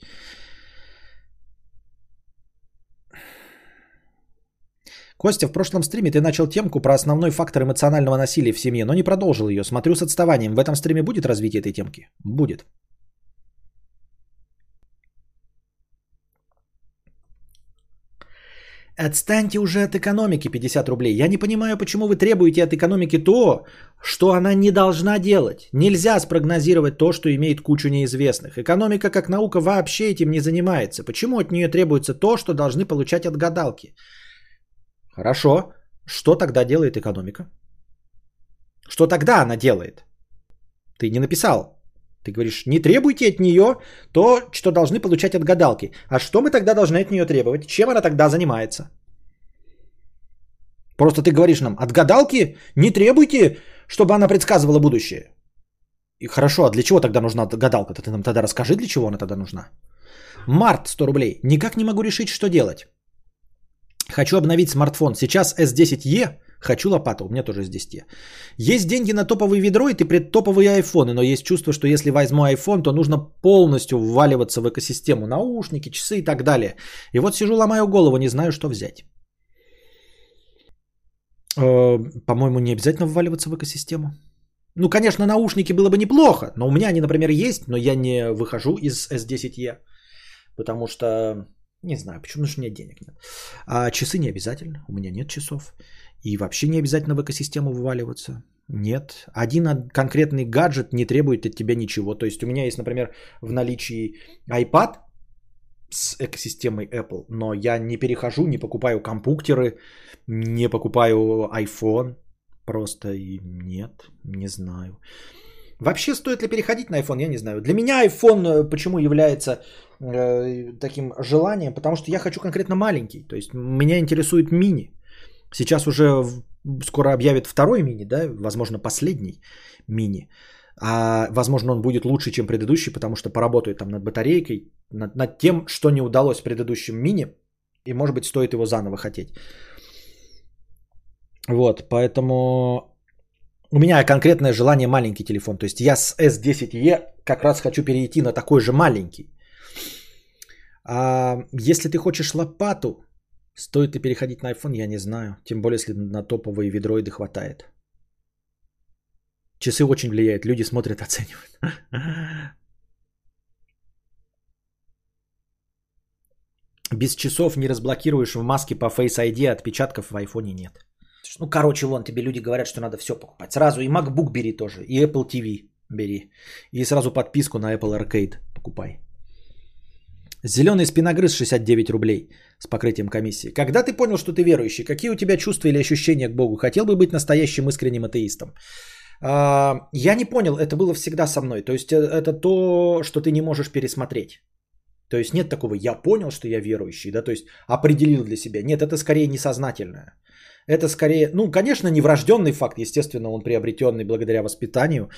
Костя, в прошлом стриме ты начал темку про основной фактор эмоционального насилия в семье, но не продолжил ее. Смотрю с отставанием. В этом стриме будет развитие этой темки? Будет. Отстаньте уже от экономики, пятьдесят рублей. Я не понимаю, почему вы требуете от экономики то, что она не должна делать. Нельзя спрогнозировать то, что имеет кучу неизвестных. Экономика как наука вообще этим не занимается. Почему от нее требуется то, что должны получать от гадалки? Хорошо. Что тогда делает экономика? Что тогда она делает? Ты не написал. Ты говоришь, не требуйте от нее то, что должны получать от гадалки. А что мы тогда должны от нее требовать? Чем она тогда занимается? Просто ты говоришь нам, от гадалки не требуйте, чтобы она предсказывала будущее. И хорошо, а для чего тогда нужна гадалка? Ты нам тогда расскажи, для чего она тогда нужна. Март, сто рублей. Никак не могу решить, что делать. Хочу обновить смартфон. Сейчас эс десять е. Хочу лопату. У меня тоже эс десять е. Есть деньги на топовые ведро и предтоповые айфоны. Но есть чувство, что если возьму айфон, то нужно полностью вваливаться в экосистему. Наушники, часы и так далее. И вот сижу, ломаю голову, не знаю, что взять. Э, по-моему, не обязательно вваливаться в экосистему. Ну, конечно, наушники было бы неплохо. Но у меня они, например, есть. Но я не выхожу из эс десять е. Потому что... Не знаю, почему, потому что у меня денег нет. А часы не обязательно, у меня нет часов. И вообще не обязательно в экосистему вываливаться. Нет. Один конкретный гаджет не требует от тебя ничего. То есть у меня есть, например, в наличии iPad с экосистемой Apple, но я не перехожу, не покупаю компьютеры, не покупаю iPhone. Просто и нет, не знаю. Вообще, стоит ли переходить на iPhone, я не знаю. Для меня iPhone почему является э, таким желанием? Потому что я хочу конкретно маленький. То есть меня интересует мини. Сейчас уже в, скоро объявят второй мини, да, возможно, последний мини. А возможно, он будет лучше, чем предыдущий, потому что поработают там над батарейкой, над, над тем, что не удалось в предыдущем мини. И, может быть, стоит его заново хотеть. Вот, поэтому... У меня конкретное желание маленький телефон. То есть я с эс десять е как раз хочу перейти на такой же маленький. А если ты хочешь лопату, стоит ли переходить на iPhone, я не знаю. Тем более, если на топовые ведроиды хватает. Часы очень влияют. Люди смотрят, оценивают. Без часов не разблокируешь в маске по Face ай ди. Отпечатков в iPhone нет. Ну, короче, вон тебе люди говорят, что надо все покупать. Сразу и MacBook бери тоже, и Apple ти ви бери. И сразу подписку на Apple Arcade покупай. Зеленый спиногрыз шестьдесят девять рублей с покрытием комиссии. Когда ты понял, что ты верующий, какие у тебя чувства или ощущения к Богу? Хотел бы быть настоящим искренним атеистом? А, я не понял, это было всегда со мной. То есть это то, что ты не можешь пересмотреть. То есть нет такого, я понял, что я верующий, да, то есть определил для себя. Нет, это скорее несознательное. Это скорее, ну, конечно, не врожденный факт, естественно, он приобретенный благодаря воспитанию,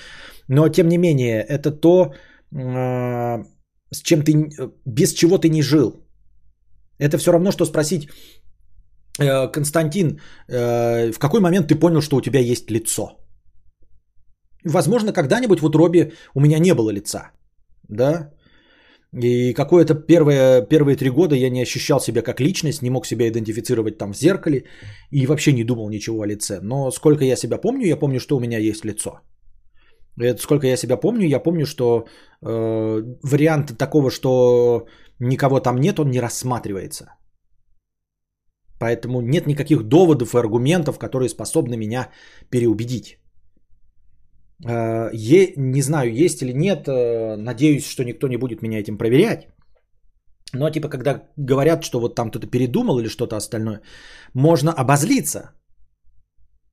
но, тем не менее, это то, с чем ты, без чего ты не жил. Это все равно, что спросить, Константин, в какой момент ты понял, что у тебя есть лицо? Возможно, когда-нибудь в утробе у меня не было лица, да? И какое-то первое, первые три года я не ощущал себя как личность, не мог себя идентифицировать там в зеркале и вообще не думал ничего о лице. Но сколько я себя помню, я помню, что у меня есть лицо. Это сколько я себя помню, я помню, что э, вариант такого, что никого там нет, он не рассматривается. Поэтому нет никаких доводов и аргументов, которые способны меня переубедить. Е, не знаю, есть или нет, надеюсь, что никто не будет меня этим проверять. Но типа, когда говорят, что вот там кто-то передумал или что-то остальное, можно обозлиться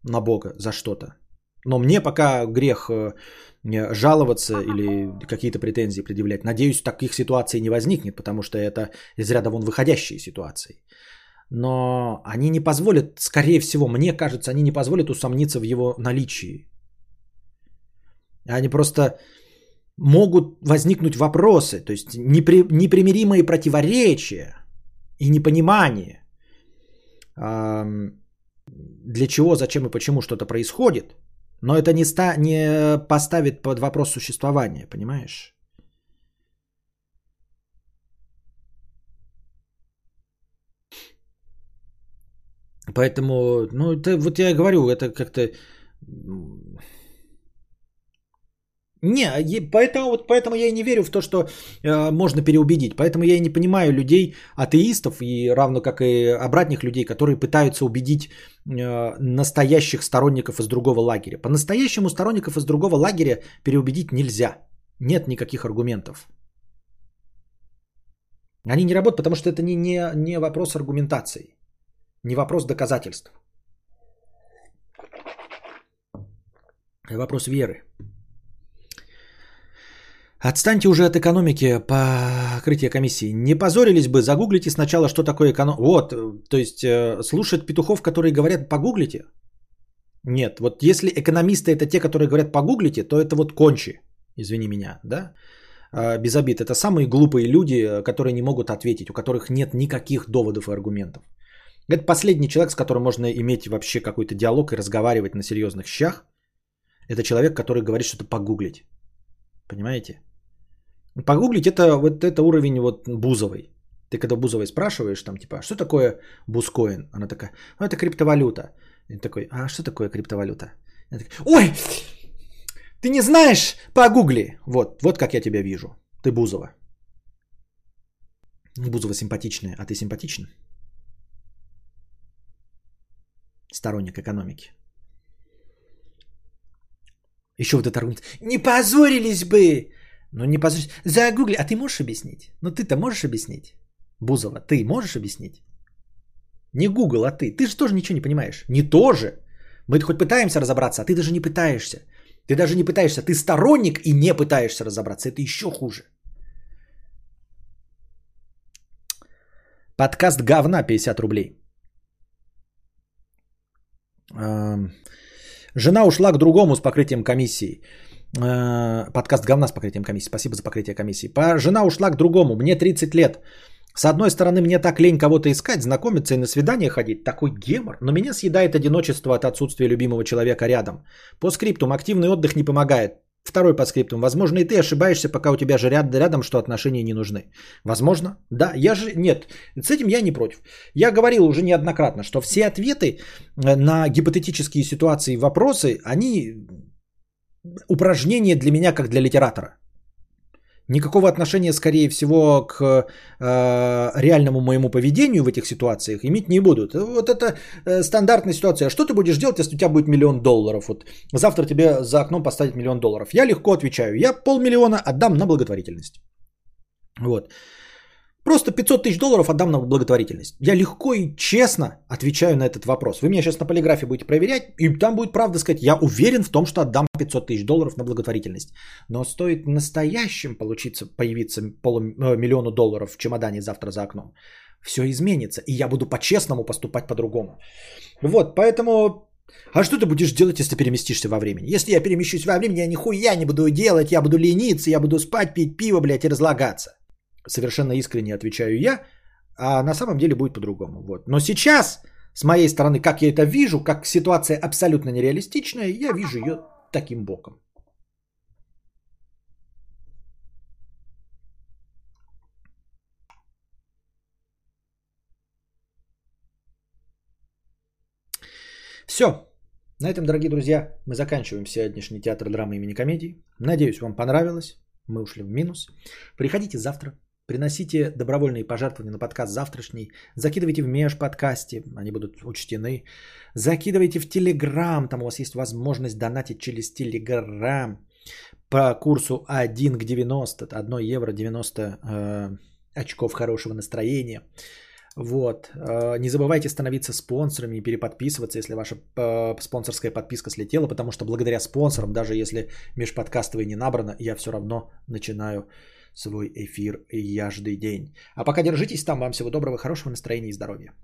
на Бога за что-то. Но мне пока грех жаловаться или какие-то претензии предъявлять. Надеюсь, таких ситуаций не возникнет, потому что это из ряда вон выходящие ситуации. Но они не позволят, скорее всего, мне кажется, они не позволят усомниться в его наличии. Они просто могут возникнуть вопросы, то есть непри, непримиримые противоречия и непонимание. для чего, зачем и почему что-то происходит, но это не, ста- не поставит под вопрос существования, понимаешь? Поэтому, ну, это, вот я говорю, это как-то... Не, поэтому, вот поэтому я и не верю в то, что э, можно переубедить. Поэтому я и не понимаю людей, атеистов, и равно как и обратных людей, которые пытаются убедить э, настоящих сторонников из другого лагеря. По-настоящему сторонников из другого лагеря переубедить нельзя. Нет никаких аргументов. Они не работают, потому что это не, не, не вопрос аргументации. Не вопрос доказательств. Это вопрос веры. Отстаньте уже от экономики покрытия комиссии. Не позорились бы, загуглите сначала, что такое экономика. Вот, то есть э, слушать петухов, которые говорят погуглите? Нет, вот если экономисты это те, которые говорят погуглите, то это вот кончи, извини меня, да? Э, без обид, это самые глупые люди, которые не могут ответить, у которых нет никаких доводов и аргументов. Это последний человек, с которым можно иметь вообще какой-то диалог и разговаривать на серьезных щах. Это человек, который говорит что-то погуглить. Понимаете? Погуглить это, вот это уровень вот Бузовой. Ты когда Бузовой спрашиваешь, там типа, что такое бузкоин? Она такая, ну это криптовалюта. И такой, а что такое криптовалюта? Я такой, ой, ты не знаешь? Погугли. Вот, вот как я тебя вижу. Ты Бузова. Бузова симпатичная, а ты симпатична? Сторонник экономики. Еще вот этот аргумент. Не позорились бы! Ну не позорились. Загугли. А ты можешь объяснить? Ну ты-то можешь объяснить? Бузова, ты можешь объяснить? Не Google, а ты. Ты же тоже ничего не понимаешь. Не тоже. Мы хоть пытаемся разобраться, а ты даже не пытаешься. Ты даже не пытаешься. Ты сторонник и не пытаешься разобраться. Это еще хуже. Подкаст говна пятьдесят рублей. Эм... Жена ушла к другому с покрытием комиссии. Подкаст говна с покрытием комиссии. Спасибо за покрытие комиссии. Жена ушла к другому. Мне тридцать лет. С одной стороны, мне так лень кого-то искать, знакомиться и на свидание ходить. Такой гемор. Но меня съедает одиночество от отсутствия любимого человека рядом. По скриптум. Активный отдых не помогает. Второй по скриптум. Возможно, и ты ошибаешься, пока у тебя же рядом, что отношения не нужны. Возможно. Да. Я же... Нет. С этим я не против. Я говорил уже неоднократно, что все ответы на гипотетические ситуации и вопросы, они упражнения для меня, как для литератора. Никакого отношения, скорее всего, к э, реальному моему поведению в этих ситуациях иметь не будут. Вот это э, стандартная ситуация. Что ты будешь делать, если у тебя будет миллион долларов? Вот завтра тебе за окном поставить миллион долларов. Я легко отвечаю. Я полмиллиона отдам на благотворительность. Вот. Просто пятьсот тысяч долларов отдам на благотворительность. Я легко и честно отвечаю на этот вопрос. Вы меня сейчас на полиграфе будете проверять, и там будет правда сказать, я уверен в том, что отдам пятьсот тысяч долларов на благотворительность. Но стоит настоящим получиться, появиться полумиллиону долларов в чемодане завтра за окном, все изменится, и я буду по-честному поступать по-другому. Вот, поэтому... А что ты будешь делать, если переместишься во времени? Если я перемещусь во времени, я нихуя не буду делать, я буду лениться, я буду спать, пить пиво, блядь, и разлагаться. Совершенно искренне отвечаю я, а на самом деле будет по-другому. Вот. Но сейчас, с моей стороны, как я это вижу, как ситуация абсолютно нереалистичная, я вижу ее таким боком. Все. На этом, дорогие друзья, мы заканчиваем сегодняшний театр драмы и мини-комедии. Надеюсь, вам понравилось. Мы ушли в минус. Приходите завтра. Приносите добровольные пожертвования на подкаст завтрашний. Закидывайте в межподкасте, они будут учтены. Закидывайте в Телеграм, там у вас есть возможность донатить через Телеграм по курсу один к девяноста, один евро девяносто э, очков хорошего настроения. Вот. Не забывайте становиться спонсорами и переподписываться, если ваша спонсорская подписка слетела, потому что благодаря спонсорам, даже если межподкастовые не набрано, я все равно начинаю свой эфир каждый день. А пока держитесь там. Вам всего доброго, хорошего настроения и здоровья.